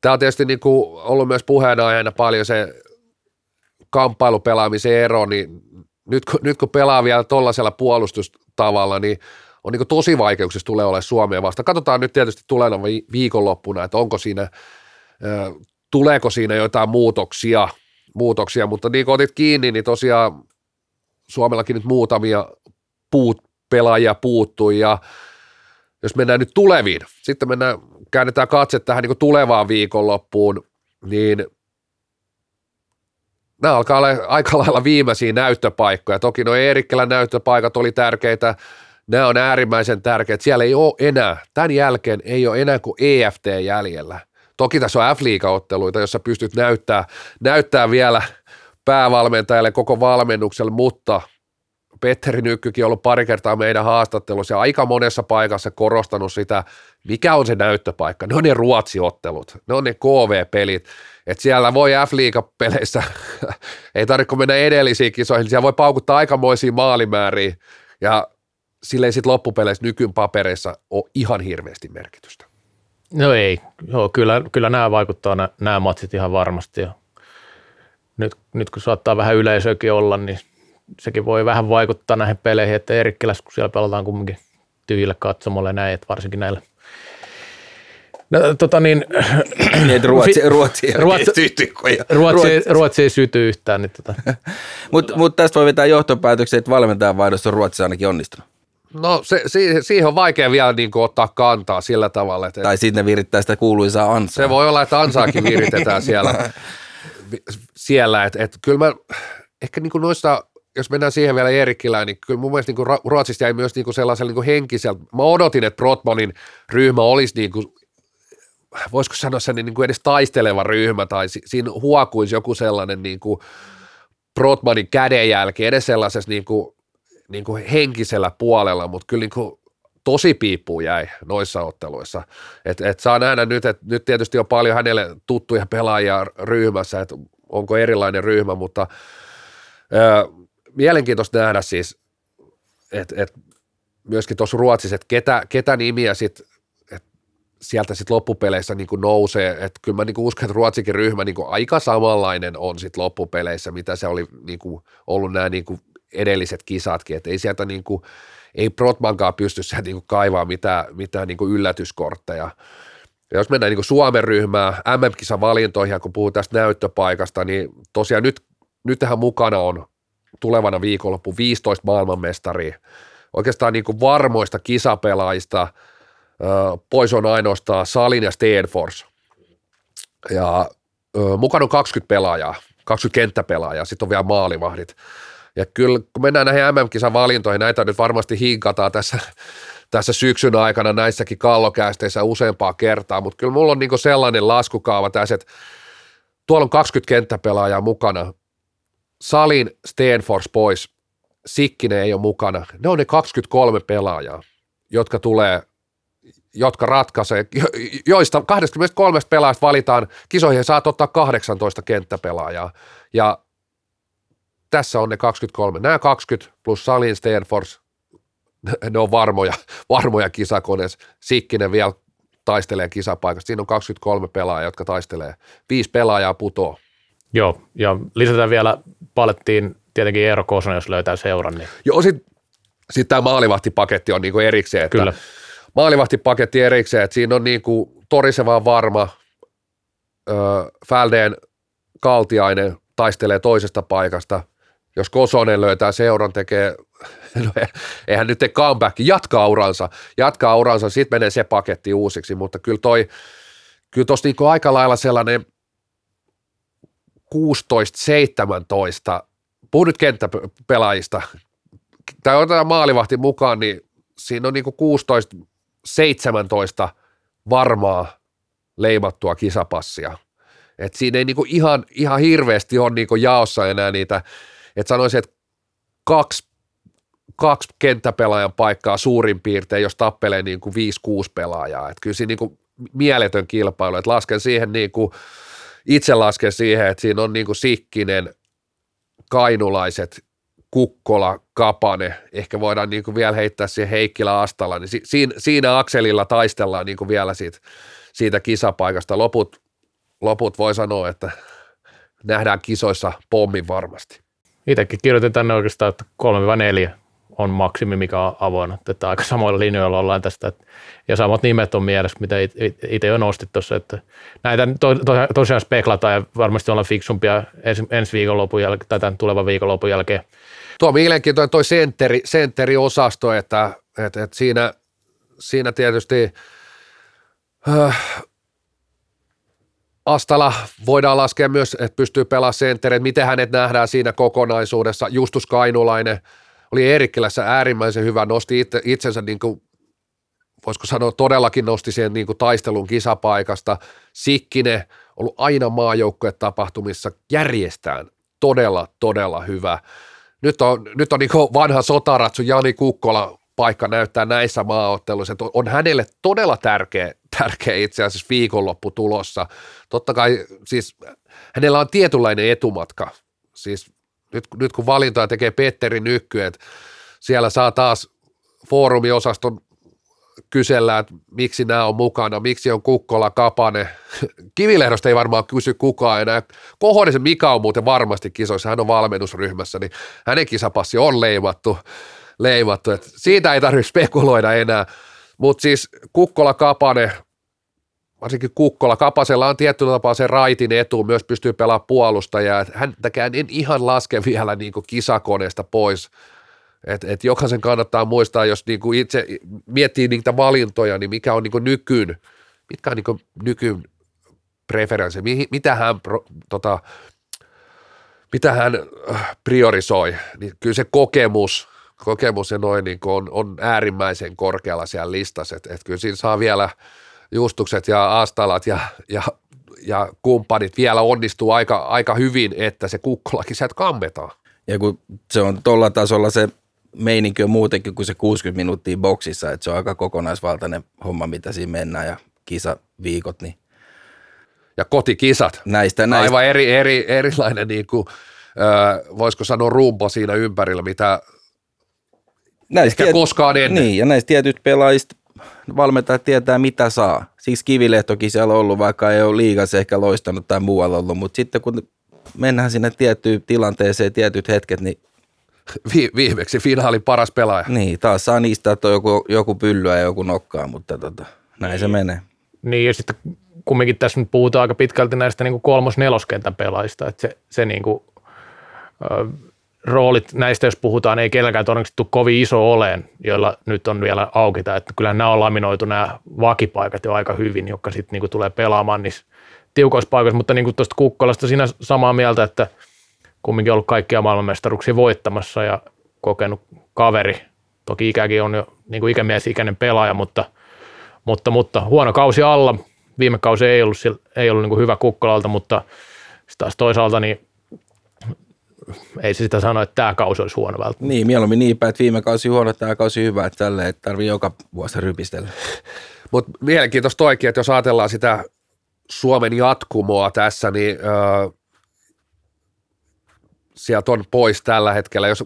tämä on tietysti niin kuin ollut myös puheenaiheena paljon se kamppailupelaamisen ero, niin nyt kun, nyt kun pelaa vielä tuollaisella puolustustavalla, niin on niin kuin tosi vaikeuksissa tulee olemaan Suomea vasta. Katsotaan nyt tietysti tulevana viikonloppuna, että onko siinä, tuleeko siinä jotain muutoksia, muutoksia. Mutta niin kuin otit kiinni, niin tosiaan Suomellakin nyt muutamia puut, pelaajia puuttui ja jos mennään nyt tuleviin, sitten mennään, käännetään katse tähän niin kuin tulevaan viikonloppuun, niin nämä alkaa olla aika lailla viimeisiä näyttöpaikkoja. Toki nuo Eerikkilän näyttöpaikat oli tärkeitä, nämä on äärimmäisen tärkeitä. Siellä ei ole enää, tämän jälkeen ei ole enää kuin E F T jäljellä. Toki tässä on F-liiga-otteluita, jossa pystyt näyttämään näyttää vielä päävalmentajalle koko valmennukselle, mutta Petteri Nykkykin on ollut pari kertaa meidän haastattelussa ja aika monessa paikassa korostanut sitä, mikä on se näyttöpaikka. Ne on ne Ruotsi-ottelut, ne on ne K V-pelit, että siellä voi F-liigapeleissä, ei tarvitse mennä edellisiin kisoihin, siellä voi paukuttaa aikamoisia maalimääriä ja sille ei sitten loppupeleissä nykyn papereissa ole ihan hirveästi merkitystä. No ei, joo, kyllä, kyllä nämä vaikuttaa nämä, nämä matsit ihan varmasti ja nyt, nyt kun saattaa vähän yleisökin olla, niin sekin voi vähän vaikuttaa näihin peleihin, että Eerikkilässä, kun siellä pelataan kumminkin tyhjillä katsomolle näin, että varsinkin näillä. No, tota niin, niin Ruotsi, Ruotsi, Ruotsi, Ruotsi, Ruotsi ei syty yhtään. Niin tota. Mutta mut tästä voi vetää johtopäätöksiä, että valmentajan vaihdossa on Ruotsissa ainakin onnistunut. No se, si, siihen on vaikea vielä niin kuin ottaa kantaa sillä tavalla. Että tai sitten ne virittää sitä kuuluisaa ansaa. Se voi olla, että ansaakin viritetään siellä. siellä että et, kyllä mä ehkä niin kuin noista, jos mennään siihen vielä Eerikkilään, niin kyllä mun mielestä niin kuin Ruotsista jäi myös niin kuin sellaisella niin kuin henkiseltä. Mä odotin, että Brotmanin ryhmä olisi niin kuin, voisiko sanoa sen niin kuin edes taisteleva ryhmä, tai siinä huokuisi joku sellainen niin kuin Brotmanin kädenjälki, edes sellaisessa niin kuin, niin kuin henkisellä puolella, mutta kyllä niin kuin tosi piippuun jäi noissa otteluissa. Et, et saa nähdä nyt, että nyt tietysti on paljon hänelle tuttuja pelaajia ryhmässä, että onko erilainen ryhmä, mutta ö, mielenkiintoista nähdä siis, että et myöskin tuossa Ruotsissa, että ketä, ketä nimiä sitten sieltä sitten loppupeleissä niinku nousee, että kyllä mä niinku uskon, että Ruotsikin ryhmä niinku aika samanlainen on sitten loppupeleissä, mitä se oli niinku ollut nämä niinku edelliset kisatkin, että ei sieltä niinku, ei Brotmankaan pysty sieltä niinku kaivaa mitään, mitään niinku yllätyskortteja. Ja jos mennään niinku Suomen ryhmään, M M-kisan valintoihin, kun puhutaan tästä näyttöpaikasta, niin tosiaan nyt, nythän mukana on tulevana viikonloppu viisitoista maailmanmestaria, oikeastaan niinku varmoista kisapelaajista, pois on ainoastaan Salin ja Stenfors. Ja ö, mukana on kaksikymmentä pelaajaa, kaksikymmentä kenttäpelaajaa, sitten on vielä maalivahdit. Ja kyllä, kun mennään näihin M M-kisan valintoihin, näitä nyt varmasti hinkataan tässä, tässä syksyn aikana näissäkin kallokästeissä useampaa kertaa, mutta kyllä mulla on niinku sellainen laskukaava tässä, että tuolla on kaksikymmentä kenttäpelaajaa mukana, Salin, Stenfors pois, Sikkinen ei ole mukana, ne on ne kaksikymmentäkolme pelaajaa, jotka tulee jotka ratkaisee, joista kaksikymmentäkolme pelaajasta valitaan, kisoihin saat ottaa kahdeksantoista kenttäpelaajaa, ja tässä on ne kaksikymmentäkolme, nämä kaksikymmentä plus Salin, Stenfors, ne on varmoja, varmoja kisakoneessa, Sikkinen vielä taistelee kisapaikasta, siinä on kaksikymmentäkolme pelaajaa, jotka taistelee, viisi pelaajaa putoo. Joo, ja lisätään vielä palettiin tietenkin Eero Kosonen, jos löytää seuran. Niin. Joo, sitten sit tämä maalivahtipaketti on niinku erikseen, että kyllä. Maalivahtipaketti erikseen, että siinä on niin kuin Toriseva varma, öö, Fäldeen Kaltiainen taistelee toisesta paikasta, jos Kosonen löytää seuran, tekee, no eihän nyt tee comeback, jatkaa uransa, jatkaa uransa, sitten menee se paketti uusiksi, mutta kyllä toi, kyllä tuossa niin kuin aika lailla sellainen kuusitoista seitsemäntoista, puhun nyt kenttäpelaajista, tai otetaan maalivahti mukaan, niin siinä on niin kuin kuusitoista seitsemäntoista varmaa leimattua kisapassia. Et siinä ei niinku ihan, ihan hirveästi ole niinku jaossa enää niitä, että sanoisin, että kaksi, kaksi kenttäpelaajan paikkaa suurin piirtein, jos tappelee niinku viisi kuusi pelaajaa. Et kyllä siinä niinku mieletön kilpailu, että lasken siihen, niinku, itse lasken siihen, että siinä on niinku Sikkinen, kainulaiset, Kukkola, Kapane, ehkä voidaan niin kuin vielä heittää siihen Heikkilä Astalla, niin siinä, siinä akselilla taistellaan niin kuin vielä siitä, siitä kisapaikasta. Loput, loput voi sanoa, että nähdään kisoissa pommin varmasti. Itsekin kirjoitin tänne oikeastaan, että kolme neljä on maksimi, mikä on avoin. Että aika samoilla linjoilla ollaan tästä. Että, ja samat nimet on mielessä, mitä itse jo nostit tuossa. Että näitä to, to, tosiaan speklataan ja varmasti ollaan fiksumpia ens, ensi viikonlopun jälkeen tai tämän tulevan viikonlopun jälkeen. Tuo mielenkiintoinen toi sentteri, sentteriosasto, että et, et siinä, siinä tietysti äh, Astala voidaan laskea myös, että pystyy pelaamaan sentteri, että miten hänet nähdään siinä kokonaisuudessa. Justus Kainulainen oli Eerikkilässä äärimmäisen hyvä, nosti itse, itsensä, niin kuin, voisiko sanoa, todellakin nosti sen niin kuin taistelun kisapaikasta. Sikkinen ollut aina maajoukkojen tapahtumissa järjestään todella, todella hyvä. Nyt on, nyt on niin vanha sotaratsu Jani Kukkola paikka näyttää näissä maaotteluissa. On hänelle todella tärkeä, tärkeä itse asiassa viikonloppu tulossa. Totta kai siis hänellä on tietynlainen etumatka. Siis nyt, nyt kun valintaa tekee Petteri Nykky, että siellä saa taas foorumiosaston kysellä, että miksi nämä on mukana, miksi on Kukkola, Kapanen. Kivilehdosta ei varmaan kysy kukaan enää. Kohonisen Mika on muuten varmasti kisoissa, hän on valmennusryhmässä, niin hänen kisapassi on leimattu, leimattu. Et siitä ei tarvitse spekuloida enää, mutta siis Kukkola, Kapanen, varsinkin Kukkola, Kapasella on tietyllä tapaa se raitin etu, myös pystyy pelaamaan puolustajaa, häntäkään en ihan laske vielä niin kuin kisakoneesta pois. Et, et jokaisen kannattaa muistaa, jos niinku itse miettii niitä valintoja, niin mikä on niinku nykyn, mitkä on niinku nykyn preferenssi, mitä hän, pro, tota, mitä hän priorisoi, niin kyllä se kokemus, kokemus ja noin niinku on, on äärimmäisen korkealla siellä listassa, että et kyllä siinä saa vielä Justukset ja Aastalat ja, ja, ja kumppanit vielä onnistuu aika, aika hyvin, että se Kukkolakin sieltä kammetaan. Ja kun se on tuolla tasolla se meininki on muutenkin kuin se kuusikymmentä minuuttia boksissa, että se on aika kokonaisvaltainen homma, mitä siinä mennään ja kisaviikot. Niin. Ja kotikisat. Näistä, näistä. Aivan eri, eri, erilainen, niin kuin, äh, voisiko sanoa rumpo siinä ympärillä, mitä näistä tiety- koskaan ennen. Niin, ja näistä tietyt pelaajista valmentajat tietää, mitä saa. Siksi Kivilehtokin siellä on ollut, vaikka ei ole liigassa ehkä loistanut tai muualla ollut, mutta sitten kun mennään sinne tiettyyn tilanteeseen, tietyt hetket, niin Vi- viimeksi finaalin paras pelaaja. Niin, taas saa niistä, että on joku, joku pyllyä ja joku nokkaa, mutta tota, näin niin se menee. Niin, ja sitten kumminkin tässä nyt puhutaan aika pitkälti näistä niin kuin kolmos-neloskentän pelaajista, että se, se niin kuin, ö, roolit näistä, jos puhutaan, ei kenelläkään todennäköisesti tule kovin iso oleen, joilla nyt on vielä auki, että kyllä nämä on laminoitu nämä vakipaikat jo aika hyvin, jotka sitten niin kuin tulee pelaamaan, niin tiukoissa paikoissa, mutta niin kuin tuosta Kukkolasta siinä samaa mieltä, että kumminkin ollut kaikkia maailmanmestaruksia voittamassa ja kokenut kaveri. Toki ikäkin on jo niin kuin ikämies-ikäinen pelaaja, mutta, mutta, mutta huono kausi alla. Viime kausi ei ollut, ei ollut niin kuin hyvä Kukkolalta, mutta taas toisaalta niin ei se sitä sano, että tämä kausi olisi huono välttämättä. Niin, mieluummin niinpä, että viime kausi huono, tämä kausi hyvä, että tälleen, että tarvii joka vuosi rypistellä. Mutta mielenkiintoista toikin, että jos ajatellaan sitä Suomen jatkumoa tässä, niin öö, sieltä on pois tällä hetkellä, jos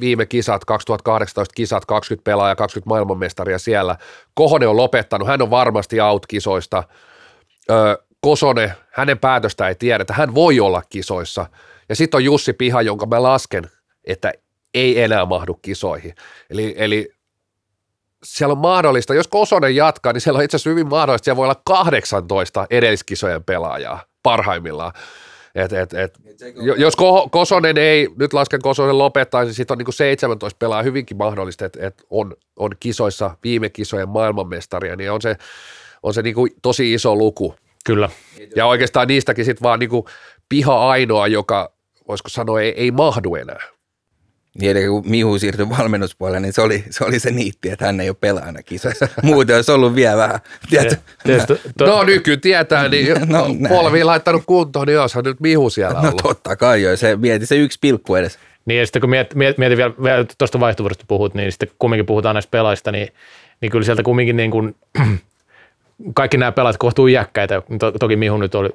viime kisat, kaksituhattakahdeksantoista kisat, kaksikymmentä pelaajaa, kaksikymmentä maailmanmestaria siellä. Kohonen on lopettanut, hän on varmasti out-kisoista. Öö, Kosonen, hänen päätöstä ei tiedetä, hän voi olla kisoissa. Ja sitten on Jussi Piha, jonka mä lasken, että ei enää mahdu kisoihin. Eli, eli siellä on mahdollista, jos Kosonen jatkaa, niin siellä on itse asiassa hyvin mahdollista, siellä voi olla kahdeksantoista edelliskisojen pelaajaa parhaimmillaan. Et, et, et, jos Kosonen ei, nyt lasken Kosonen lopettaa, niin sitten on niinku seitsemäntoista pelaajaa hyvinkin mahdollista, että et on, on kisoissa viime kisojen maailmanmestaria, niin on se, on se niinku tosi iso luku. Kyllä. Ja oikeastaan niistäkin sitten vaan niinku Piha ainoa, joka voisiko sanoa ei, ei mahdu enää. Niin, kun Mihu siirtyi valmennuspuolelle, niin se oli, se oli se niitti, että hän ei ole pelaajana kisassa. Muuten olisi ollut vielä vähän. No nyky tietää, niin no, polviin laittanut kuntoon, niin olisihan nyt Mihu siellä ollut. No totta kai jo, se mieti se yksi pilkku edes. Niin ja sitten kun mietin miet, miet vielä, vielä tuosta vaihtuvuudesta puhut, niin sitten kumminkin puhutaan näistä pelaajista, niin, niin kyllä sieltä kumminkin niin kuin, kaikki nämä pelaajat kohtuu iäkkäitä. To, toki Mihu nyt oli,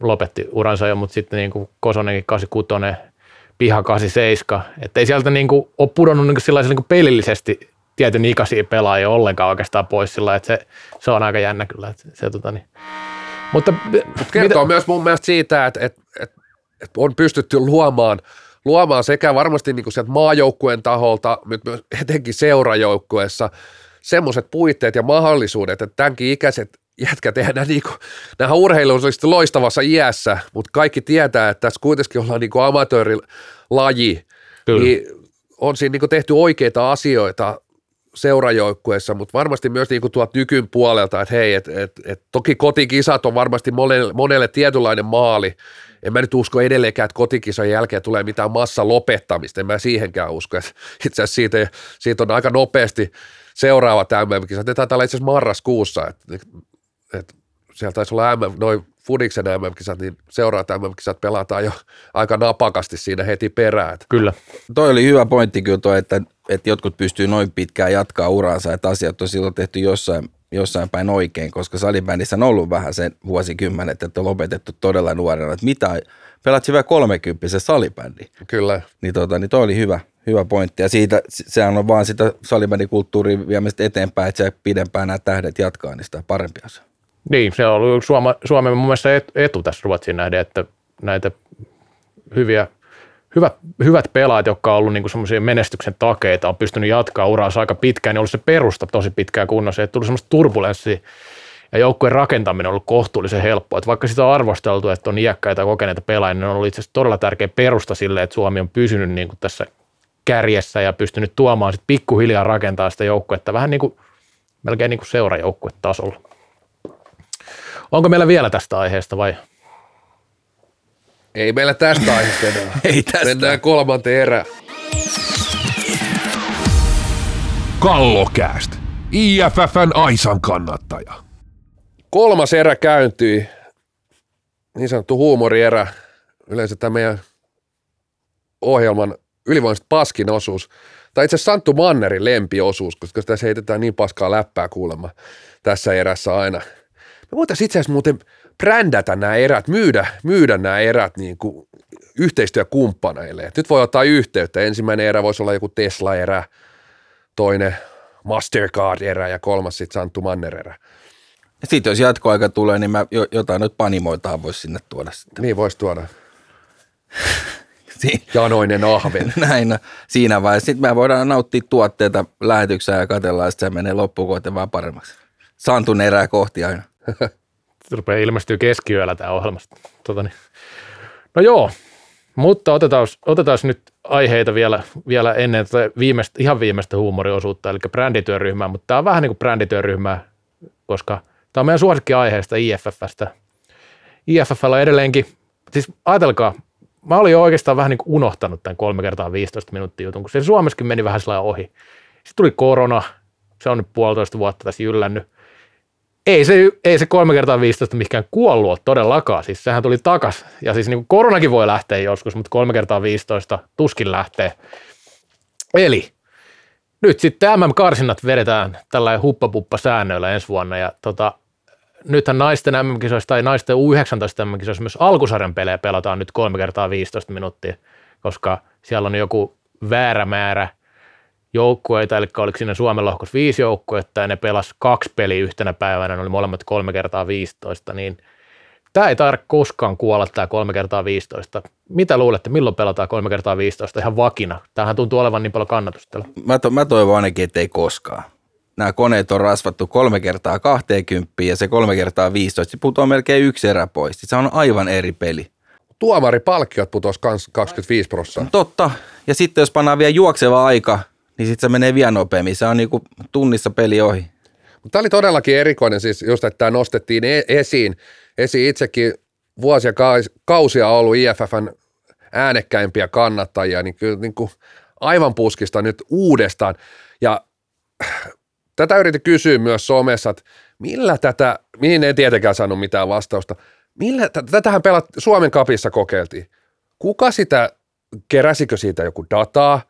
lopetti uransa jo, mutta sitten niin kuin Kosonenkin kahdeksankymmentäkuusi Piha kahdeksankymmentäseitsemän, että ei sieltä niinku ole pudonnut niinku niinku pelillisesti tietyn ikäisiä pelaajia ollenkaan oikeastaan pois sillä, että se, se on aika jännä kyllä. Että se, tota niin. Mutta Mut kertoo mitä? Myös mun mielestä siitä, että, että, että, että on pystytty luomaan, luomaan sekä varmasti niinku sieltä maajoukkueen taholta, mutta myös etenkin seurajoukkueessa semmoiset puitteet ja mahdollisuudet, että tämänkin ikäiset jätkät, eihän nämä, niinku, nämä urheilut olisivat loistavassa iässä, mutta kaikki tietää, että tässä kuitenkin ollaan niinku amatöörilaji, kyllä. Niin on siinä niinku tehty oikeita asioita seurajoukkueessa, mutta varmasti myös niinku tuolta nykyn puolelta, että hei, et, et, et, toki kotikisat on varmasti monelle, monelle tietynlainen maali, en mä nyt usko edelleenkään, että kotikisojen jälkeen tulee mitään massa lopettamista, en mä siihenkään usko, että itse asiassa siitä, siitä on aika nopeasti seuraava tämä M M-kisa, ne taitaa olla itse asiassa marraskuussa, että et siellä taisi olla noin Fudiksen M M-kisat, niin seuraat M M-kisat pelataan jo aika napakasti siinä heti perään. Kyllä. Toi oli hyvä pointti kyllä toi, että, että jotkut pystyy noin pitkään jatkaa uraansa, että asiat on silloin tehty jossain, jossain päin oikein, koska salibändissä on ollut vähän sen vuosikymmenet, että on lopetettu todella nuorena, että mitä, pelaat hyvä kolmekymppisen salibändi. Kyllä. Niin, tota, niin toi oli hyvä, hyvä pointti ja siitä, sehän on vaan sitä salibändikulttuuria viemistä eteenpäin, että se pidempään nämä tähdet jatkaa, niin sitä parempi asia. Niin, se on ollut Suoma, Suomen mun mielestä etu tässä Ruotsiin nähden, että näitä hyviä, hyvät, hyvät pelaajat, jotka on ollut niin kuin semmoisia menestyksen takeita, on pystynyt jatkaa uraansa aika pitkään, niin on ollut se perusta tosi pitkään kunnossa, että tullut semmoista turbulenssia ja joukkueen rakentaminen on ollut kohtuullisen helppoa. Että vaikka sitä on arvosteltu, että on iäkkäitä kokeneita pelaajia, niin on ollut itse asiassa todella tärkeä perusta sille, että Suomi on pysynyt niin kuin tässä kärjessä ja pystynyt tuomaan sit pikkuhiljaa rakentaa sitä joukkuetta vähän niin kuin melkein niin kuin seurajoukkuetasolla. Onko meillä vielä tästä aiheesta vai? Ei meillä tästä aiheesta enää. Ei tästä. Mennään kolmanteen erään. Kallokääst. I F F:n Aisan kannattaja. Kolmas erä käyntyi. Niin sanottu huumorierä. Yleensä tämä meidän ohjelman ylivoimaiset paskin osuus. Tai itse asiassa Santtu Mannerin lempiosuus, koska sitä heitetään niin paskaa läppää kuulemma tässä erässä aina. Me voitaisiin itse asiassa muuten brändätä nämä erät, myydä, myydä nämä erät niin kuin yhteistyökumppaneille. Et nyt voi ottaa yhteyttä. Ensimmäinen erä voisi olla joku Tesla-erä, toinen Mastercard-erä ja kolmas sitten Santtu Manner-erä. Sitten jos jatkoaika tulee, niin mä jotain nyt panimoitaan voisi sinne tuoda sitten. Niin voisi tuoda. Janoinen ahven. Näin, siinä vaiheessa. Sitten me voidaan nauttia tuotteita lähetykseen ja katsellaan, että se menee loppukohteen vaan paremmaksi. Santun erää kohti aina. Rupeaa ilmestyä keskiyöllä tämä ohjelmasta. Totani. No joo, mutta otetaan, otetaan nyt aiheita vielä, vielä ennen viimeistä, ihan viimeistä huumoriosuutta, eli brändityöryhmää, mutta tämä on vähän niin kuin brändityöryhmää, koska tämä on meidän suosikkiaiheesta I F F:stä. I F F:llä edelleenkin, siis ajatelkaa, mä olin jo oikeastaan vähän niin kuin unohtanut tämän kolme kertaa viisitoista minuuttia jutun, kun se Suomessakin meni vähän sellainen ohi. Sitten tuli korona, se on nyt puolitoista vuotta tässä jyllännyt. Ei se, ei se kolme kertaa viisitoista mikään kuollut ole todellakaan, siis sehän tuli takas. Ja siis niin kuin koronakin voi lähteä joskus, mutta kolme kertaa viisitoista tuskin lähtee. Eli nyt sitten M M-karsinnat vedetään tällainen huppapuppa-säännöillä ensi vuonna. Ja tota, nythän naisten M M-kisoissa tai naisten U yhdeksäntoista M M-kisoissa myös alkusarjan pelejä pelataan nyt kolme kertaa viisitoista minuuttia, koska siellä on joku väärä määrä joukkueita, eli oliko siinä Suomen lohkossa viisi joukkuetta, ja ne pelasi kaksi peliä yhtenä päivänä, ne oli molemmat kolme kertaa viisitoista, niin tämä ei tarvitse koskaan kuolla, tämä kolme kertaa viisitoista. Mitä luulette, milloin pelataan kolme kertaa viisitoista ihan vakina? Tämähän tuntuu olevan niin paljon kannatustella. Mä, to, mä toivon ainakin, että ei koskaan. Nämä koneet on rasvattu kolme kertaa kahteenkymmeneen, ja se kolme kertaa viisitoista putoaa melkein yksi erä pois. Se on aivan eri peli. Tuomaripalkkiot putosi kaksikymmentäviisi prosenttia. Totta, ja sitten jos pannaan vielä juokseva aika, niin sitten se menee vielä nopeammin. Se on niin kuin tunnissa peli ohi. Tämä oli todellakin erikoinen, siis just, että tämä nostettiin esiin. Esiin itsekin vuosia kausia on ollut I F F:n äänekkäimpiä kannattajia, niin kyllä niin kuin aivan puskista nyt uudestaan. Ja tätä yritin kysyä myös somessa, että millä tätä, mihin en tietenkään saanut mitään vastausta, millä, tätähän pelat, Suomen Cupissa kokeiltiin. Kuka sitä, keräsikö siitä joku dataa?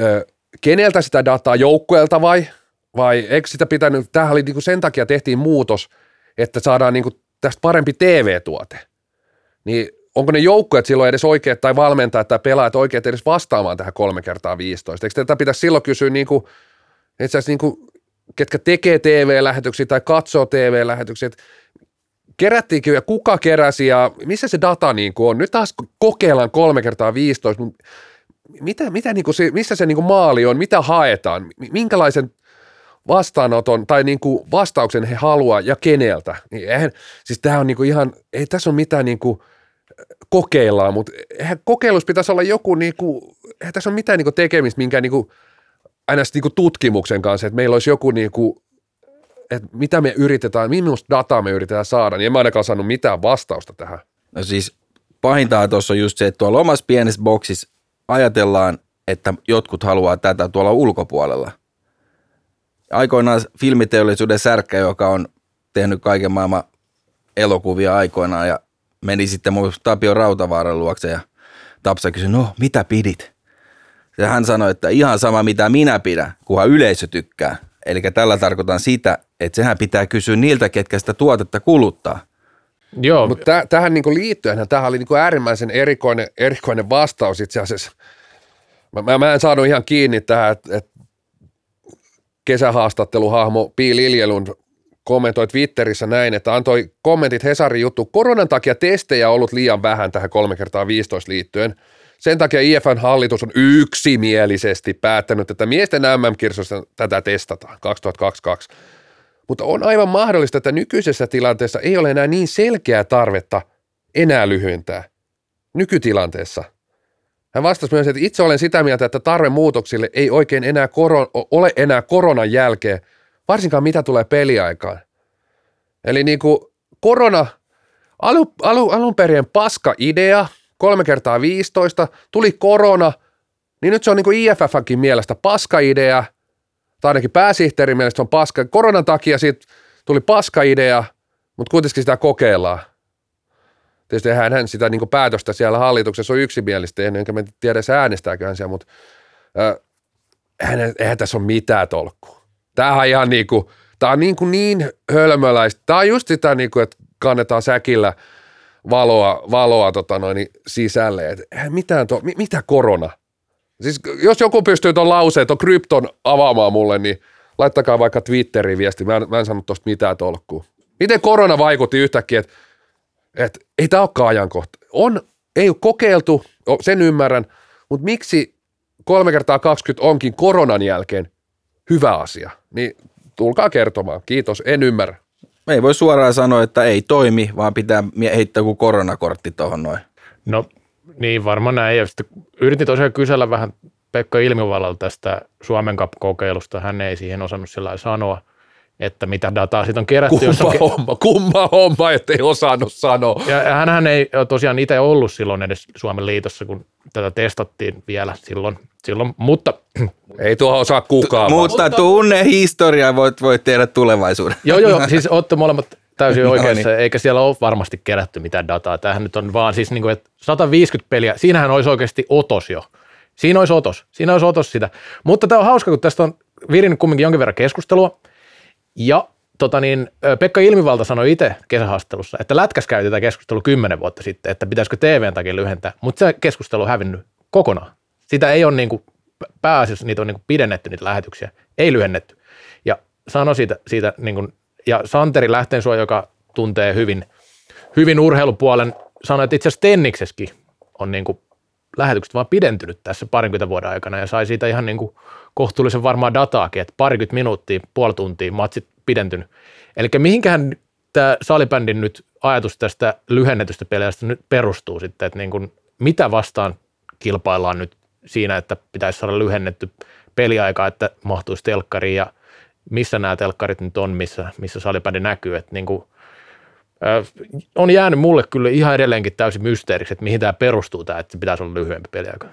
Öö, Keneltä sitä dataa, joukkueelta vai? Vai eikö sitä pitänyt, tämähän oli niinku sen takia tehtiin muutos, että saadaan niinku tästä parempi T V-tuote. Niin onko ne joukkueet silloin edes oikeat tai valmentajat tai pelaajat oikeat edes vastaamaan tähän kolme kertaa viisitoista? Eikö tätä pitäisi silloin kysyä niinku, itse asiassa niinku, ketkä tekee T V-lähetyksiä tai katsoo T V-lähetyksiä, että kerättiinkö ja kuka keräsi ja missä se data niinku on? Nyt taas kokeillaan kolme kertaa viisitoista, Mitä, mitä niinku se, missä se niinku maali on, mitä haetaan, minkälaisen vastaanoton tai niinku vastauksen he haluaa ja keneltä. Eihän, siis on niinku ihan, ei tässä ole mitään niinku kokeillaan, mutta eihän kokeilussa pitäisi olla joku, niinku, eihän tässä ole mitään niinku tekemistä minkään niinku, aina niinku tutkimuksen kanssa, että meillä olisi joku, niinku, että mitä me yritetään, millaista dataa me yritetään saada, niin en mä ainakaan saanut mitään vastausta tähän. No siis pahintaa tuossa on just se, että tuolla omassa pienessä boksissa ajatellaan, että jotkut haluaa tätä tuolla ulkopuolella. Aikoinaan filmiteollisuuden särkkä, joka on tehnyt kaiken maailman elokuvia aikoinaan ja meni sitten mun Tapio Rautavaaran luokse ja Tapsa kysyi, no mitä pidit? Ja hän sanoi, että ihan sama mitä minä pidän, kunhan yleisö tykkää. Eli tällä tarkoitan sitä, että sehän pitää kysyä niiltä, ketkä sitä tuotetta kuluttaa. Joo. Mutta tähän niinku liittyen, tämähän oli niinku äärimmäisen erikoinen, erikoinen vastaus itse asiassa. Mä, mä en saanut ihan kiinni tähän, että et kesähaastatteluhahmo Pii Liljelund kommentoi Twitterissä näin, että antoi kommentit Hesarin juttu. Koronan takia testejä on ollut liian vähän tähän kolme kertaa viisitoista liittyen. Sen takia I F:n hallitus on yksimielisesti päättänyt, että miesten M M-kirsossa tätä testataan kaksituhattakaksikymmentäkaksi. Mutta on aivan mahdollista, että nykyisessä tilanteessa ei ole enää niin selkeää tarvetta enää lyhyentää. Nykytilanteessa. Hän vastasi myös, että itse olen sitä mieltä, että tarve muutoksille ei oikein enää koro- ole enää koronan jälkeen, varsinkaan mitä tulee peliaikaan. Eli niin kuin korona, alu, alu, alunperien paska idea, kolme kertaa viisitoista, tuli korona, niin nyt se on niin kuin I F F:nkin mielestä paska idea, tai ainakin pääsihteerin mielestä se on paska. Koronan takia siitä tuli paska idea, mutta kuitenkin sitä kokeillaan. Tietysti hän, hän sitä niin kuin päätöstä siellä hallituksessa on yksimielistä, enkä mä tiedä edes äänestääkö hän siellä, mutta äh, eihän tässä ole mitään tolkkua. Tämähän on ihan niin kuin, tämä on niin, kuin niin hölmöläistä. Tämä on just sitä, niin kuin, että kannetaan säkillä valoa, valoa tota noin, sisälle. Et, mitään to, mit, mitä korona? Siis, jos joku pystyy tuon lauseen, tuon krypton avaamaan mulle, niin laittakaa vaikka Twitteriin viesti. Mä en, mä en sanonut tuosta mitään tolkkua. Miten korona vaikutti yhtäkkiä, että et, ei tämä olekaan ajankohta. On, ei ole kokeiltu, sen ymmärrän, mutta miksi kolme kertaa kaksikymmentä onkin koronan jälkeen hyvä asia? Niin tulkaa kertomaan. Kiitos, en ymmärrä. Ei voi suoraan sanoa, että ei toimi, vaan pitää heittää joku koronakortti tuohon noin. No niin, varmaan näin. Ja sitten yritin tosiaan kysellä vähän Pekka Ilmivalalta tästä Suomen Cup-kokeilusta. Hän ei siihen osannut sillä sanoa, että mitä dataa siitä on kerätty. Kumma jossakin homma, kumma homma, ettei osannut sanoa. Ja hänhän ei tosiaan itse ollut silloin edes Suomen liitossa, kun tätä testattiin vielä silloin. Silloin, mutta ei tuohon osaa kukaan. T- mutta tunne historiaa voit, voit tehdä tulevaisuudessa. Joo, joo, siis olette molemmat täysin oikeassa, no niin. Eikä siellä ole varmasti kerätty mitään dataa. Tämähän nyt on vaan siis, niin kuin, että sata viisikymmentä peliä, siinähän olisi oikeasti otos jo. Siinä olisi otos, siinä olisi otos sitä. Mutta tämä on hauska, kun tästä on virinnyt kumminkin jonkin verran keskustelua. Ja tota niin, Pekka Ilmivalta sanoi itse kesähaastattelussa, että lätkäs käytiin tämä keskustelu kymmenen vuotta sitten, että pitäisikö T V:n takia lyhentää, mutta se keskustelu on hävinnyt kokonaan. Sitä ei ole niin kuin, pääasiassa niitä on niin kuin pidennetty niitä lähetyksiä, ei lyhennetty. Ja sano siitä, siitä niin kuin, ja Santeri Lähteensuo, joka tuntee hyvin, hyvin urheilupuolen, sanoi, että itse asiassa Tenniksessäkin on niin kuin, lähetykset vaan pidentynyt tässä parikymmentä vuoden aikana ja sai siitä ihan niin kuin, kohtuullisen varmaa dataakin, että parikymmentä minuuttia, puoli tuntia matsit pidentynyt. Eli mihinkähän tämä salibändin nyt ajatus tästä lyhennetystä peleistä nyt perustuu sitten, että niin kuin, mitä vastaan kilpaillaan nyt siinä, että pitäisi saada lyhennetty peliaika, että mahtuisi telkkariin ja missä nämä telkkarit nyt on, missä, missä salibändi näkyy. Että niin kuin, äh, on jäänyt mulle kyllä ihan edelleenkin täysin mysteeriksi, että mihin tämä perustuu tämä, että pitäisi olla lyhyempi peliaika.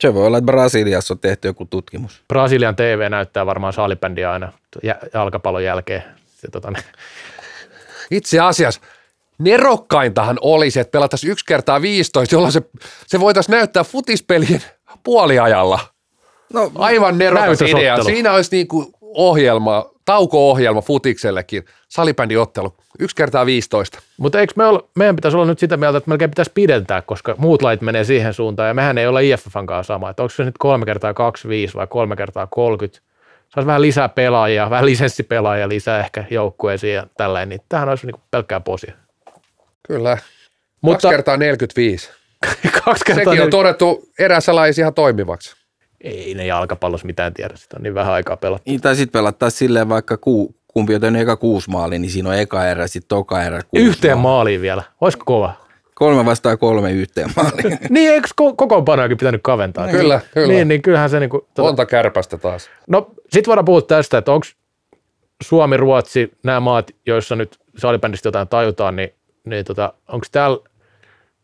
Se voi olla, että Brasiliassa on tehty joku tutkimus. Brasilian T V näyttää varmaan salibändiä aina jalkapallon jälkeen. Se, tota, itse asiassa nerokkaintahan olisi, että pelattaisiin yksi kertaa viisitoista, jolloin se, se voitaisiin näyttää futispelien puoliajalla. No, aivan nerokas idea. Siinä olisi niin kuin ohjelma, tauko-ohjelma futiksellekin, salibändiottelu, yksi kertaa viisitoista. Mutta eikö me olla, meidän pitäisi olla nyt sitä mieltä, että melkein pitäisi pidentää, koska muut lait menee siihen suuntaan, ja mehän ei olla I F F:n kanssa sama. Että onko se nyt kolme kertaa kaksikymmentäviisi vai kolme kertaa kolmekymmentä? Saisi vähän lisää pelaajia, vähän lisenssipelaajia lisää ehkä joukkueisiin ja tälleen, niin tämähän olisi niin kuin pelkkää posia. Kyllä. Mutta, kaksi kertaa neljäkymmentäviisi. Kaksi kertaa sekin neljäkymmentä. On todettu eräässä lajissa ihan toimivaksi. Ei ne jalkapallossa mitään tiedä, sitä on niin vähän aikaa pelattu. Niin, tai sitten pelattaisiin silleen vaikka ku, kumpi on tehnyt eka kuusi maali, niin siinä on eka erä, sitten toka erä kuusi. Yhteen maali. Maaliin vielä, olisiko kova? Kolme vastaan kolme yhteen maaliin. Niin, eikö kokoonpanojakin pitänyt kaventaa? No, kyllä, kyllä. Niin, niin kyllähän se niinku... Tuota... Monta kärpästä taas. No, sitten voidaan puhua tästä, että onko Suomi, Ruotsi, nämä maat, joissa nyt salibändistä jotain tajutaan, niin Niin, tota, onko täällä,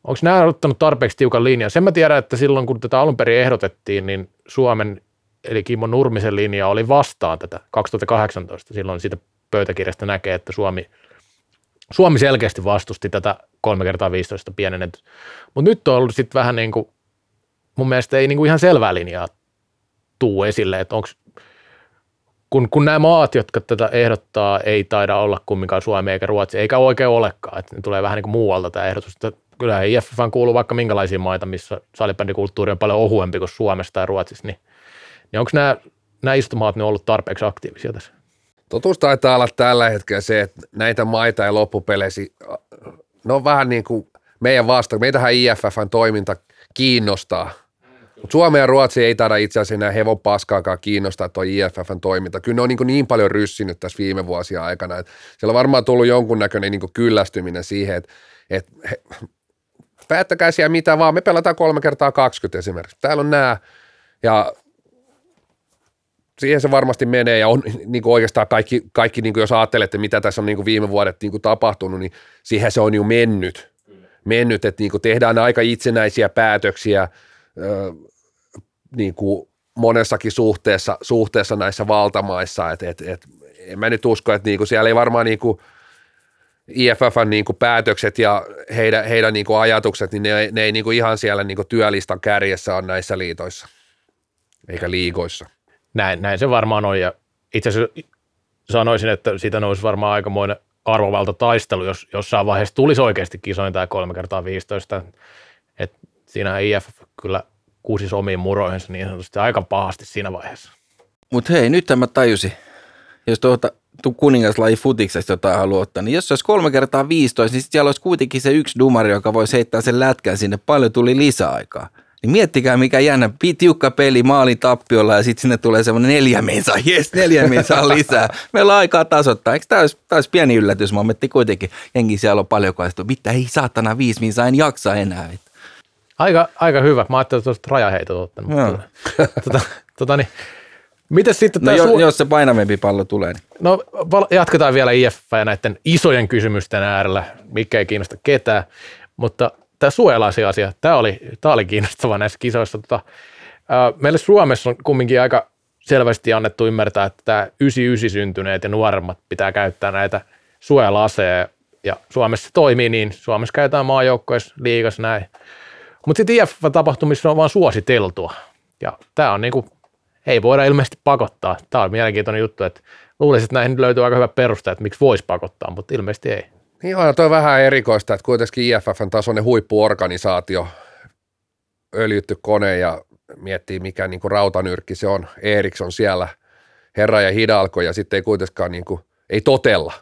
onko nämä ottanut tarpeeksi tiukan linjan? Sen mä tiedän, että silloin kun tätä alun perin ehdotettiin, niin Suomen, eli Kimmo Nurmisen linja oli vastaan tätä kaksituhattakahdeksantoista. Silloin siitä pöytäkirjasta näkee, että Suomi Suomi selkeästi vastusti tätä kolme kertaa viisitoista pienennetty, mutta nyt on ollut sitten vähän niin kuin, mun mielestä ei niin kuin ihan selvää linjaa tuu esille, että onko, kun, kun nämä maat, jotka tätä ehdottaa, ei taida olla kumminkaan Suomi eikä Ruotsi, eikä oikein olekaan, että ne tulee vähän niin kuin muualta tämä ehdotus, että kyllähän I F F:ään kuuluu vaikka minkälaisia maita, missä salibändikulttuuri on paljon ohuempi kuin Suomessa tai Ruotsissa, niin, niin onko nämä, nämä istumaat ne ollut tarpeeksi aktiivisia tässä? Totuus taitaa olla tällä hetkellä se, että näitä maita ei loppupeleissä, ne on vähän niin kuin meidän vastaan, meitähän I F F:n toiminta kiinnostaa. Mutta Suomi ja Ruotsi ei taida itse asiassa enää hevon paskaakaan kiinnostaa tuo I F F:n toiminta. Kyllä ne on niin, niin paljon ryssinyt tässä viime vuosien aikana, että siellä on varmaan tullut jonkunnäköinen niin kuin kyllästyminen siihen, että, että he, päättäkää siellä mitä vaan, me pelataan kolme kertaa kaksikymmentä esimerkiksi. Täällä on nämä ja siihen se varmasti menee ja on niin kuin oikeastaan kaikki, kaikki niin kuin jos ajattelette, mitä tässä on niin kuin viime vuodet niin kuin tapahtunut, niin siihen se on jo mennyt, mennyt että niin kuin tehdään aika itsenäisiä päätöksiä öö, niin kuin monessakin suhteessa, suhteessa näissä valtamaissa, että et, et, en mä nyt usko, että niin kuin siellä ei varmaan niin kuin I F F:n niin kuin päätökset ja heidän, heidän niin kuin ajatukset, niin ne, ne ei niin kuin ihan siellä niin kuin työlistan kärjessä on näissä liitoissa, eikä liigoissa. Näin, näin se varmaan on, ja itse asiassa sanoisin, että siitä nousi varmaan aikamoinen arvovaltataistelu, jos jossain vaiheessa tulisi oikeasti kisoin tämä kolme kertaa viisitoista, että siinä I F kyllä kuusi omiin muroihinsa niin sanotusti aika pahasti siinä vaiheessa. Mutta hei, nyt mä tajusin, jos tuota kuningaslaji futiksesta jotain haluaa ottaa, niin jos se olisi kolme kertaa viisitoista, niin sitten siellä olisi kuitenkin se yksi dumari, joka voisi heittää sen lätkän sinne, paljon tuli lisäaikaa. Niin miettikää mikä jännä, tiukka peli maalin tappiolla ja sitten sinne tulee semmoinen neljä meisaa, jes neljä meisaa lisää. Meillä on aikaa tasoittaa, eikö tämä olisi, tämä olisi pieni yllätysmomentti kuitenkin? Jengi siellä on paljon kaistua, mitä ei saatana viisi meisaa, en jaksa enää. Aika, aika hyvä, mä ajattelin, että tuosta rajaheitot ottanut. No. Tota, tota, niin. Mites sitten no, su- jos se painavempi pallo tulee. Niin. No jatketaan vielä I F ja näiden isojen kysymysten äärellä, mikä ei kiinnosta ketään, mutta tämä suojelaisasia, tämä oli, tämä oli kiinnostava näissä kisoissa. Tota, ää, meille Suomessa on kumminkin aika selvästi annettu ymmärtää, että tämä yhdeksänkymmentäyhdeksän syntyneet ja nuoremmat pitää käyttää näitä suojelaseja. Ja Suomessa se toimii niin, Suomessa käytetään maajoukkoissa, liigassa näin. Mutta sitten I F F-tapahtumissa on vaan suositeltua. Ja tämä on niinku, ei voida ilmeisesti pakottaa. Tämä on mielenkiintoinen juttu, että luulisin, että näihin löytyy aika hyvä peruste, että miksi voisi pakottaa, mutta ilmeisesti ei. Niin on, toi vähän erikoista, että kuitenkin I F F:n tasoinen huippuorganisaatio, öljytty kone ja miettii mikä niinku rautanyrkki se on, Eriksson siellä, herra ja hidalko ja sitten ei kuitenkaan niinku, ei totella,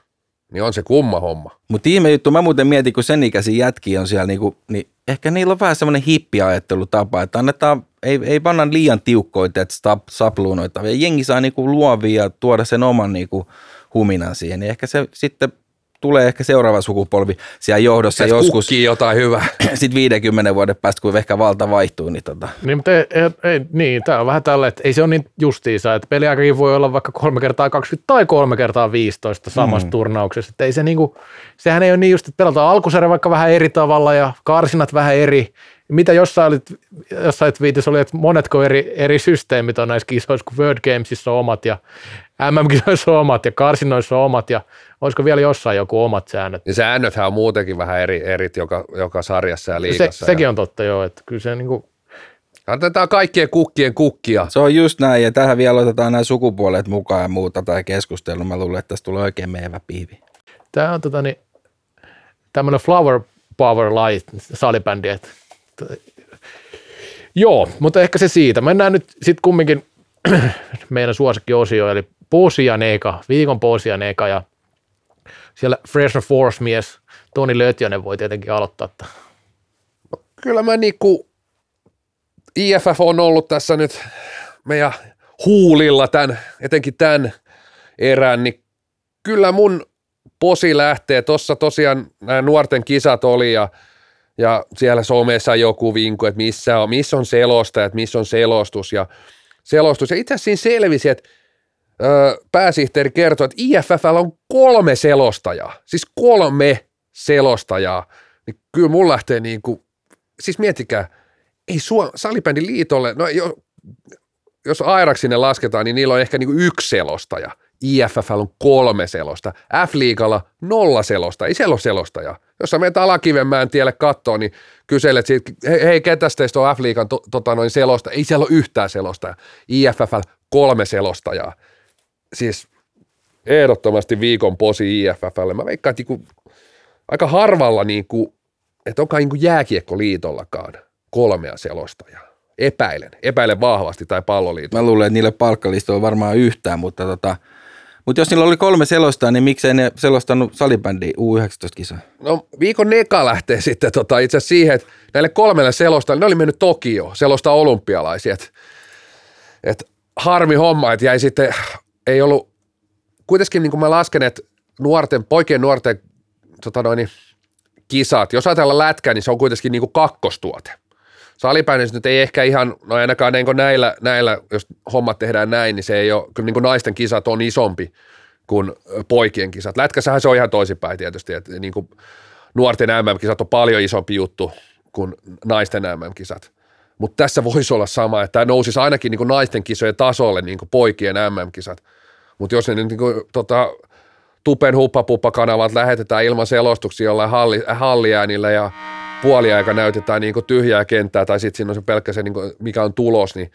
niin on se kumma homma. Mutta ihme juttu, mä muuten mietin, kun sen ikäisiä jätkiä on siellä, niinku, niin ehkä niillä on vähän semmoinen hippiajattelutapa, että annetaan, ei, ei panna liian tiukkoita, että sapluunoita, ja jengi saa niinku luovia ja tuoda sen oman niinku huminan siihen, niin ehkä se sitten tulee ehkä seuraava sukupolvi siellä johdossa Sä joskus. Kukkii jotain hyvää. Sitten viidenkymmenen vuoden päästä, kun ehkä valta vaihtuu. Niin, tota. niin mutta ei, ei, niin, tämä on vähän tällä, että ei se ole niin justiinsa, että peliaikakin voi olla vaikka kolme kertaa kaksikymmentä tai kolme kertaa viisitoista samassa mm. turnauksessa. Että ei se niinku, sehän ei ole niin just, että pelataan alkusarja vaikka vähän eri tavalla ja karsinat vähän eri. Mitä jossain, olit, jossain viitis oli, että monetko eri, eri systeemit on näissä kisoissa, kun World Gamesissa on omat ja M M-kisoissa on omat ja karsinnoissa on omat ja olisiko vielä jossain joku omat säännöt? Ja säännöthän on muutenkin vähän eri, erit joka, joka sarjassa ja liigassa. Se, sekin ja on totta joo, että kyllä se niin kuin antetaan kaikkien kukkien kukkia. Se on just näin, ja tähän vielä otetaan nämä sukupuolet mukaan ja muuta tai keskustelua. Mä luulen, että tässä tulee oikein mehevä piivi. Tämä on tota, niin, tämmöinen flower power light salibändi, että joo, mutta ehkä se siitä. Mennään nyt sitten kumminkin meidän suosikkiosio, eli Posianeka, viikon Posianeka, ja siellä Fresno Force-mies Toni Lötjönen voi tietenkin aloittaa. No, kyllä mä niinku, I F F on ollut tässä nyt meidän huulilla, tämän, etenkin tämän erään, niin kyllä mun posi lähtee. Tuossa tosiaan nämä nuorten kisat oli, ja Ja siellä somessa joku vinkku, että missä on, missä on selosta, että missä on selostus ja selostus. Ja itse asiassa siinä selvisi, että ö, pääsihteeri kertoi, että I F F:llä on kolme selostajaa, siis kolme selostajaa. Niin kyllä mun lähtee niin kuin, siis miettikää, ei Suom- salibändin liitolle, no jo, jos airaksi ne lasketaan, niin niillä on ehkä niin kuin yksi selostaja. I F F on kolme selosta, F-liigalla nolla selosta, ei siellä ole selostajaa. Jos sä menet Alakivenmäen tielle kattoon, niin kyselet siitä, hei, hei ketäs teistä on F-liigan to, tota noin selosta, ei siellä ole yhtään selostajaa. I F F kolme selostajaa. Siis ehdottomasti viikon posi I F F:lle. Mä veikkaan, että niinku, aika harvalla, niinku, että onkaan niinku jääkiekkoliitollakaan kolmea selostajaa. Epäilen, epäilen vahvasti tai palloliitolla. Mä luulen, että niille palkkalistoja on varmaan yhtään, mutta tota... Mutta jos niillä oli kolme selostaa, niin miksei ne selostanut salibändiä U yhdeksäntoista-kisaa? No viikon neka lähtee sitten tota, itse asiassa siihen, että näille kolmelle selostajille, ne oli mennyt Tokioon selostaa olympialaisia. Et, et harmi homma, että jäi sitten, ei ollut, kuitenkin niin kuin mä lasken, että nuorten, poikien nuorten tota noin, kisat, jos ajatellaan lätkää, niin se on kuitenkin niin kuin kakkostuote. Salibändissä nyt ei ehkä ihan, no ainakaan näillä, näillä, jos hommat tehdään näin, niin se ei ole, kyllä niin kuin naisten kisat on isompi kuin poikien kisat. Lätkässähän se on ihan toisinpäin tietysti, että niin kuin nuorten M M-kisat on paljon isompi juttu kuin naisten M M-kisat. Mutta tässä voisi olla sama, että tämä nousisi ainakin niin kuin naisten kisojen tasolle, niin kuin poikien M M-kisat. Mutta jos ne nyt niin kuin, tota, tupen huppapuppa-kanavat lähetetään ilman selostuksia jollain halli, halliäänillä ja puoliaika näytetään niin kuin tyhjää kenttää, tai sitten siinä on se pelkkä se, niin kuin, mikä on tulos, niin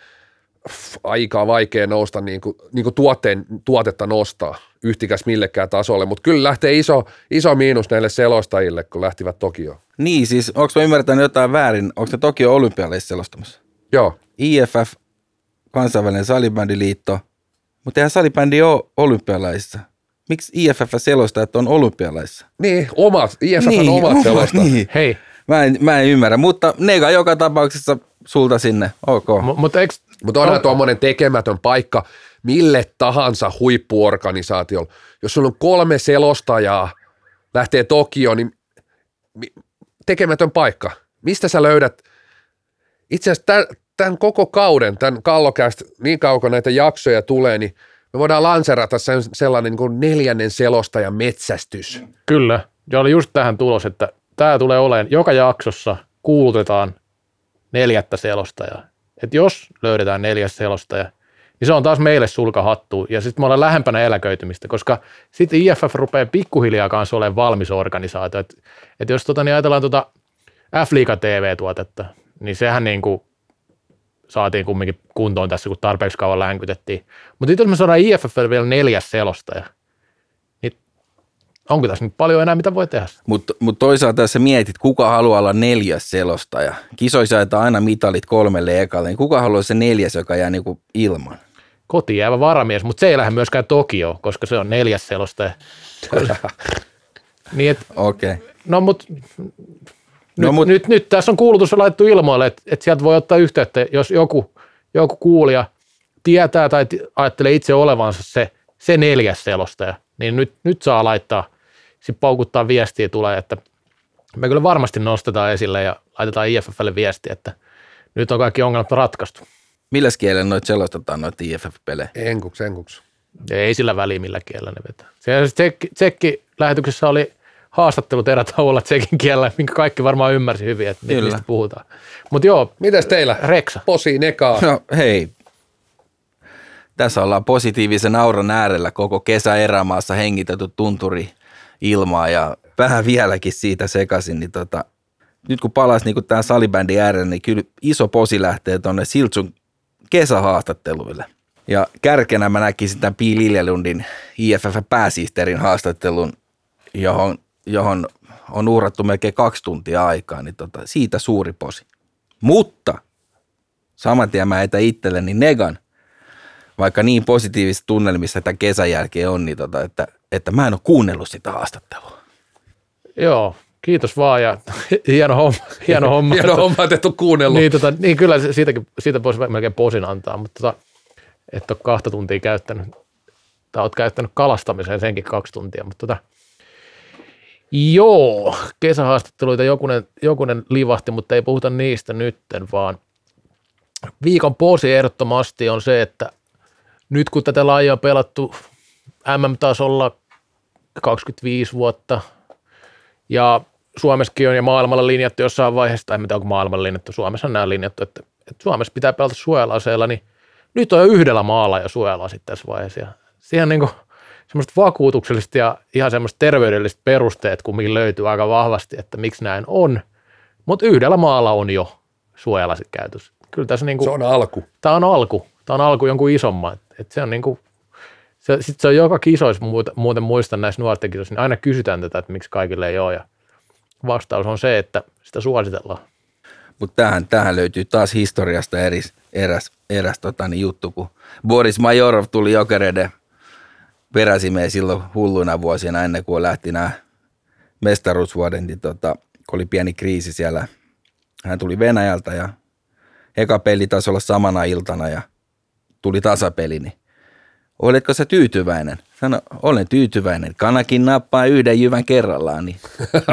pff, aika vaikea nousta, niin kuin, niin kuin tuotteen, tuotetta nostaa yhtikäs millekään tasolle, mutta kyllä lähtee iso, iso miinus näille selostajille, kun lähtivät Tokioon. Niin, siis onko mä ymmärtänyt jotain väärin, onko ne Tokio olympialaisissa selostamassa? Joo. I F F, kansainvälinen salibändiliitto, mutta eihän salibändi ole olympialaisissa. Miksi I F F selostaa, että on olympialaisissa? Niin, omat, I F F niin, on omat selostajat. Niin. Hei. Mä en, mä en ymmärrä, mutta nega joka tapauksessa sulta sinne, ok. M- mutta eks, Mut onhan on... tuommoinen tekemätön paikka mille tahansa huippuorganisaatiolla. Jos sulla on kolme selostajaa, lähtee Tokioon, niin tekemätön paikka. Mistä sä löydät? Itse asiassa tämän, tämän koko kauden, tämän Kallokäst, niin kauan näitä jaksoja tulee, niin me voidaan lanserata sellainen niin kuin neljännen selostajan metsästys. Kyllä, ja oli just tähän tulos, että tämä tulee olemaan, joka jaksossa kuulutetaan neljättä selostajaa. Et jos löydetään neljäs selostaja, niin se on taas meille sulkahattu ja sitten me ollaan lähempänä eläköitymistä, koska sitten I F F rupeaa pikkuhiljaa kanssa olemaan valmis organisaatio. Et, et jos tota, niin ajatellaan tota F-liiga T V-tuotetta, niin sehän niinku saatiin kumminkin kuntoon tässä, kun tarpeeksi kauan länkytettiin. Mutta sitten jos me saadaan I F F vielä neljäs selostaja, onko tässä nyt paljon enää, mitä voi tehdä? Mutta mut toisaalta tässä mietit, kuka haluaa olla neljäs selostaja. Kisoissa jaetaan aina mitalit kolmelle ekalle, niin kuka haluaa se neljäs, joka jää niinku ilman? Kotiin jäävä varamies, mutta se ei lähde myöskään Tokioon, koska se on neljäs selostaja. niin Okei. Okay. No mutta no, nyt, mut... nyt, nyt tässä on kuulutus laitettu ilmoille, että et sieltä voi ottaa yhteyttä, jos joku, joku kuulija tietää tai ajattelee itse olevansa se, se neljäs selostaja, niin nyt, nyt saa laittaa. Sitten paukuttaa viestiä tulee, että me kyllä varmasti nostetaan esille ja laitetaan I F F:lle viestiä, että nyt on kaikki ongelmat ratkaistu. Milläs kielellä noita selostetaan noita I F F-pelejä? Enkuks, enkuks. Ei sillä väliä, millä kielellä ne vetää. Tsekki, tsekki lähetyksessä oli haastattelut erätauolla tsekin kielellä, minkä kaikki varmaan ymmärsi hyvin, että kyllä, mistä puhutaan. Mut joo. Mitäs teillä? Reksa. Posi nekaa. No hei. Tässä ollaan positiivisen auran äärellä koko kesä erämaassa hengitetty tunturi ilmaa ja vähän vieläkin siitä sekaisin, niin tota, nyt kun palasi niin tämän salibändin äärelle, niin kyllä iso posi lähtee tuonne Siltsun kesähaastatteluille. Ja kärkenä mä näkisin tämän Pii Liljelundin I F F-pääsihteerin haastattelun, johon, johon on uhrattu melkein kaksi tuntia aikaa, niin tota, siitä suuri posi. Mutta saman tien mä etän itselleni negan, vaikka niin positiivisessa tunnelmissa tämän kesän jälkeen on, niin tota, että että mä en ole kuunnellut sitä haastattelua. Joo, kiitos vaan ja hieno homma. Hieno homma, hieno homma että et ole kuunnellut. Niin, tota, niin kyllä siitäkin, siitä voisi melkein posin antaa, mutta tota, et ole kahta tuntia käyttänyt, tai oot käyttänyt kalastamiseen senkin kaksi tuntia, mutta tota, joo, kesähaastatteluita jokunen, jokunen livahti, mutta ei puhuta niistä nytten, vaan viikon posi ehdottomasti on se, että nyt kun tätä lajia on pelattu M M-tasolla kaksikymmentäviisi vuotta ja Suomessakin on ja maailmalla linjattu jossain vaiheessa, tai en tiedä onko maailmalla linjattu, Suomessa on nämä linjattu, että, että Suomessa pitää pelata suojelaseilla, niin nyt on jo yhdellä maalla jo suojelaa sitten tässä vaiheessa. Siihen niin kuin semmoiset vakuutukselliset ja ihan semmoiset terveydelliset perusteet kumminkin löytyy aika vahvasti, että miksi näin on, mutta yhdellä maalla on jo suojalasit käytössä. Kyllä tässä niinku, se on alku. Tämä on alku. Tämä on alku jonkun isomman. Et se on niinku, se, sit se on joka kisoissa, muuten muistan näissä nuorten kisoissa, niin aina kysytään tätä, että miksi kaikille ei ole. Ja vastaus on se, että sitä suositellaan. Mutta tähän, tähän löytyy taas historiasta eräs, eräs, eräs tota, niin juttu, kun Boris Majorov tuli Jokereiden peräsimeen silloin hulluna vuosina ennen kuin lähti nämä mestaruusvuodet, niin tota, kun oli pieni kriisi siellä. Hän tuli Venäjältä ja eka peli taisi olla samana iltana ja tuli tasapeli, niin oletko sä tyytyväinen? Sano, olen tyytyväinen. Kanakin nappaa yhden jyvän kerrallaan, niin,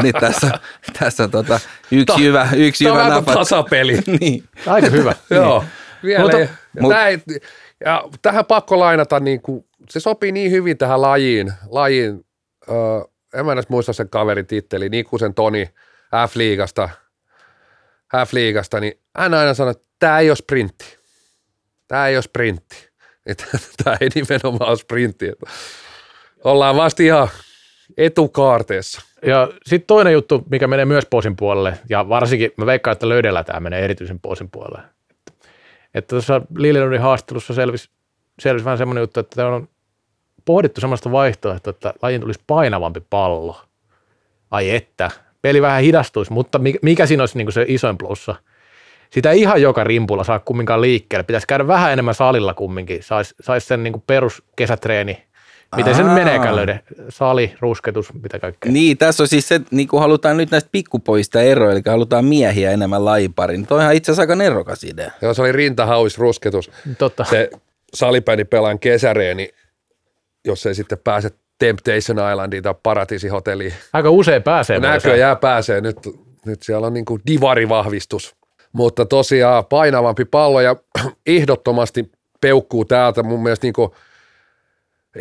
niin tässä, tässä tota, yksi to, jyvä, yksi jyvä napattu. Tämä on tasapeli. Niin. Aika hyvä. Joo. Vielä, Mutta, ja, mut, näin, ja tähän pakko lainata, niin kuin, se sopii niin hyvin tähän lajiin. lajiin ö, en mä edes muista sen kaverin titteli, Nikusen Toni F-liigasta, F-liigasta, niin hän aina sanoi, että tämä ei ole sprintti. Tämä ei ole sprintti. Tämä ei nimenomaan sprintti. Ollaan vasta ihan etukaarteessa. Ja sitten toinen juttu, mikä menee myös posin puolelle, ja varsinkin mä veikkaan, että löydellä tämä menee erityisen posin puolelle. Että tuossa Liljelundin haastattelussa selvisi, selvisi vähän semmoinen juttu, että on pohdittu sellaista vaihtoehtoa, että lajin tulisi painavampi pallo. Ai että, peli vähän hidastuisi, mutta mikä siinä olisi niin se isoin plussa? Sitä ei ihan joka rimpulla saa kumminkaan liikkeelle. Pitäisi käydä vähän enemmän salilla kumminkin. Saisi sais sen niin kuin peruskesätreeni. Miten sen meneekään löydä? Sali, rusketus, mitä kaikkea. Niin, tässä on siis se, niin kuin halutaan nyt näistä pikkupoista eroa, eli halutaan miehiä enemmän lajipariin. Toihan itse asiassa aika nerokas idea. Joo, se oli rintahaus, rusketus. Totta. Se salipäni pelaan kesäreeni, jos ei sitten pääse Temptation Islandiin tai Paratiisihotelliin. Aika usein pääsee. Näköjään pääsee. Nyt, nyt siellä on niin kuin divarivahvistus. Mutta tosiaan painavampi pallo ja ehdottomasti peukkuu täältä. Mun mielestä niin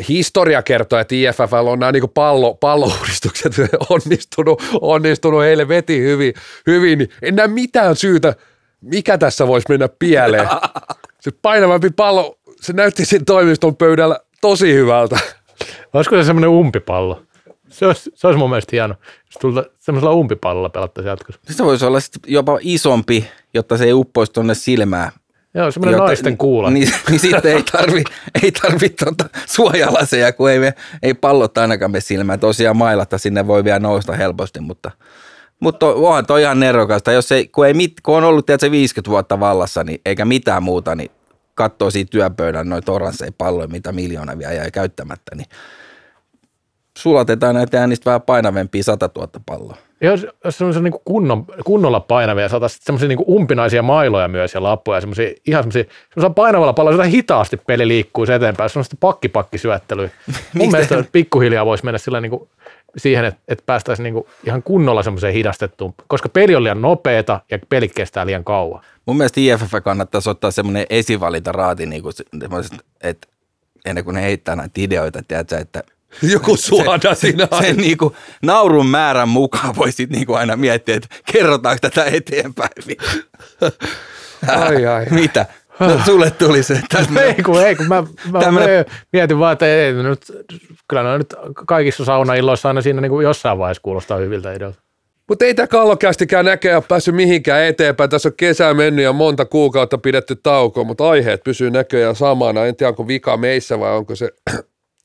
historia kertoo, että I F F on nämä niin pallo, pallouudistukset onnistunut, onnistunut, heille veti hyvin. hyvin. En näe mitään syytä, mikä tässä voisi mennä pieleen. Se painavampi pallo, se näytti sen toimiston pöydällä tosi hyvältä. Olisiko se semmoinen umpipallo? Se olisi, se olisi mun mielestä hieno, jos tulta semmoisella umpipallolla pelattaisiin jatkossa. Se voisi olla jopa isompi, jotta se ei uppoisi tuonne silmään. Joo, semmoinen naisten kuula. Niin, niin, niin sitten ei tarvitse ei tarvi tuota suojalaseja, kun ei, ei pallot ainakaan me silmään. Tosiaan mailatta sinne voi vielä nousta helposti, mutta, mutta onhan toi ihan nerokasta. Jos ei, kun, ei mit, kun on ollut tiedätkö, viisikymmentä vuotta vallassa niin, eikä mitään muuta, niin katsoo siinä työpöydän noita oransseja palloja, mitä miljoona vielä jäi käyttämättä, niin sulatetaan näitä äänistä vähän painavempia satatuhatta palloa. Jos, jos semmoisia niin kunnon, kunnolla painavia, saataisiin semmoisia niin umpinaisia mailoja myös ja lappuja, semmoisia, ihan semmoisia, semmoisia painavalla palloa, jota hitaasti peli liikkuisi eteenpäin, semmoista pakki-pakkisyöttelyä. Mun mielestä pikkuhiljaa voisi mennä sillä niin kuin siihen, että, että päästäisiin niin kuin ihan kunnolla semmoiseen hidastettuun, koska peli on liian nopeata ja peli kestää liian kauan. Mun mielestä I F F kannattaisi ottaa semmoinen esivalintaraati, niin kuin, että ennen kuin ne heittää näitä ideoita, tiedätkö, että joku suoda siinä. Sen, sen niinku naurun määrän mukaan voi sit niinku aina miettiä, että kerrotaanko tätä eteenpäin. Ai ai. Mitä? No, sulle tuli se. Tämmönen, ei kun, ei kun mä, mä tämmönen, mietin vaan, että ei, nyt, kyllä ne nyt kaikissa saunailloissa aina siinä niinku jossain vaiheessa kuulostaa hyviltä ideolta. Mutta ei tämä kallokästikään näköjään ole päässyt mihinkään eteenpäin. Tässä on kesä mennyt ja monta kuukautta pidetty taukoa, mutta aiheet pysyy näköjään samana. En tiedä, onko vika meissä vai onko se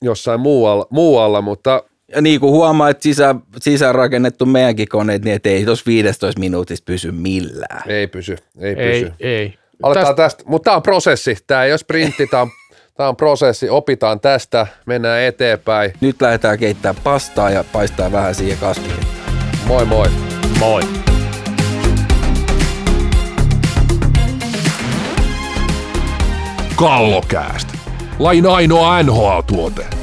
jossain muualla, muualla, mutta ja niin kuin huomaa, että sisään, sisään rakennettu meidänkin koneet, niin ei tuossa viisitoista minuutista pysy millään. Ei pysy, ei pysy. Ei, ei. Aletaan tästä, tästä mutta tämä on prosessi, tämä ei ole sprintti, tämä on, tämä on prosessi, opitaan tästä, mennään eteenpäin. Nyt lähdetään keittämään pastaa ja paistaa vähän siihen kasviin. Moi moi. Moi. Kallokäästä. Lain ainoa N H L-tuote.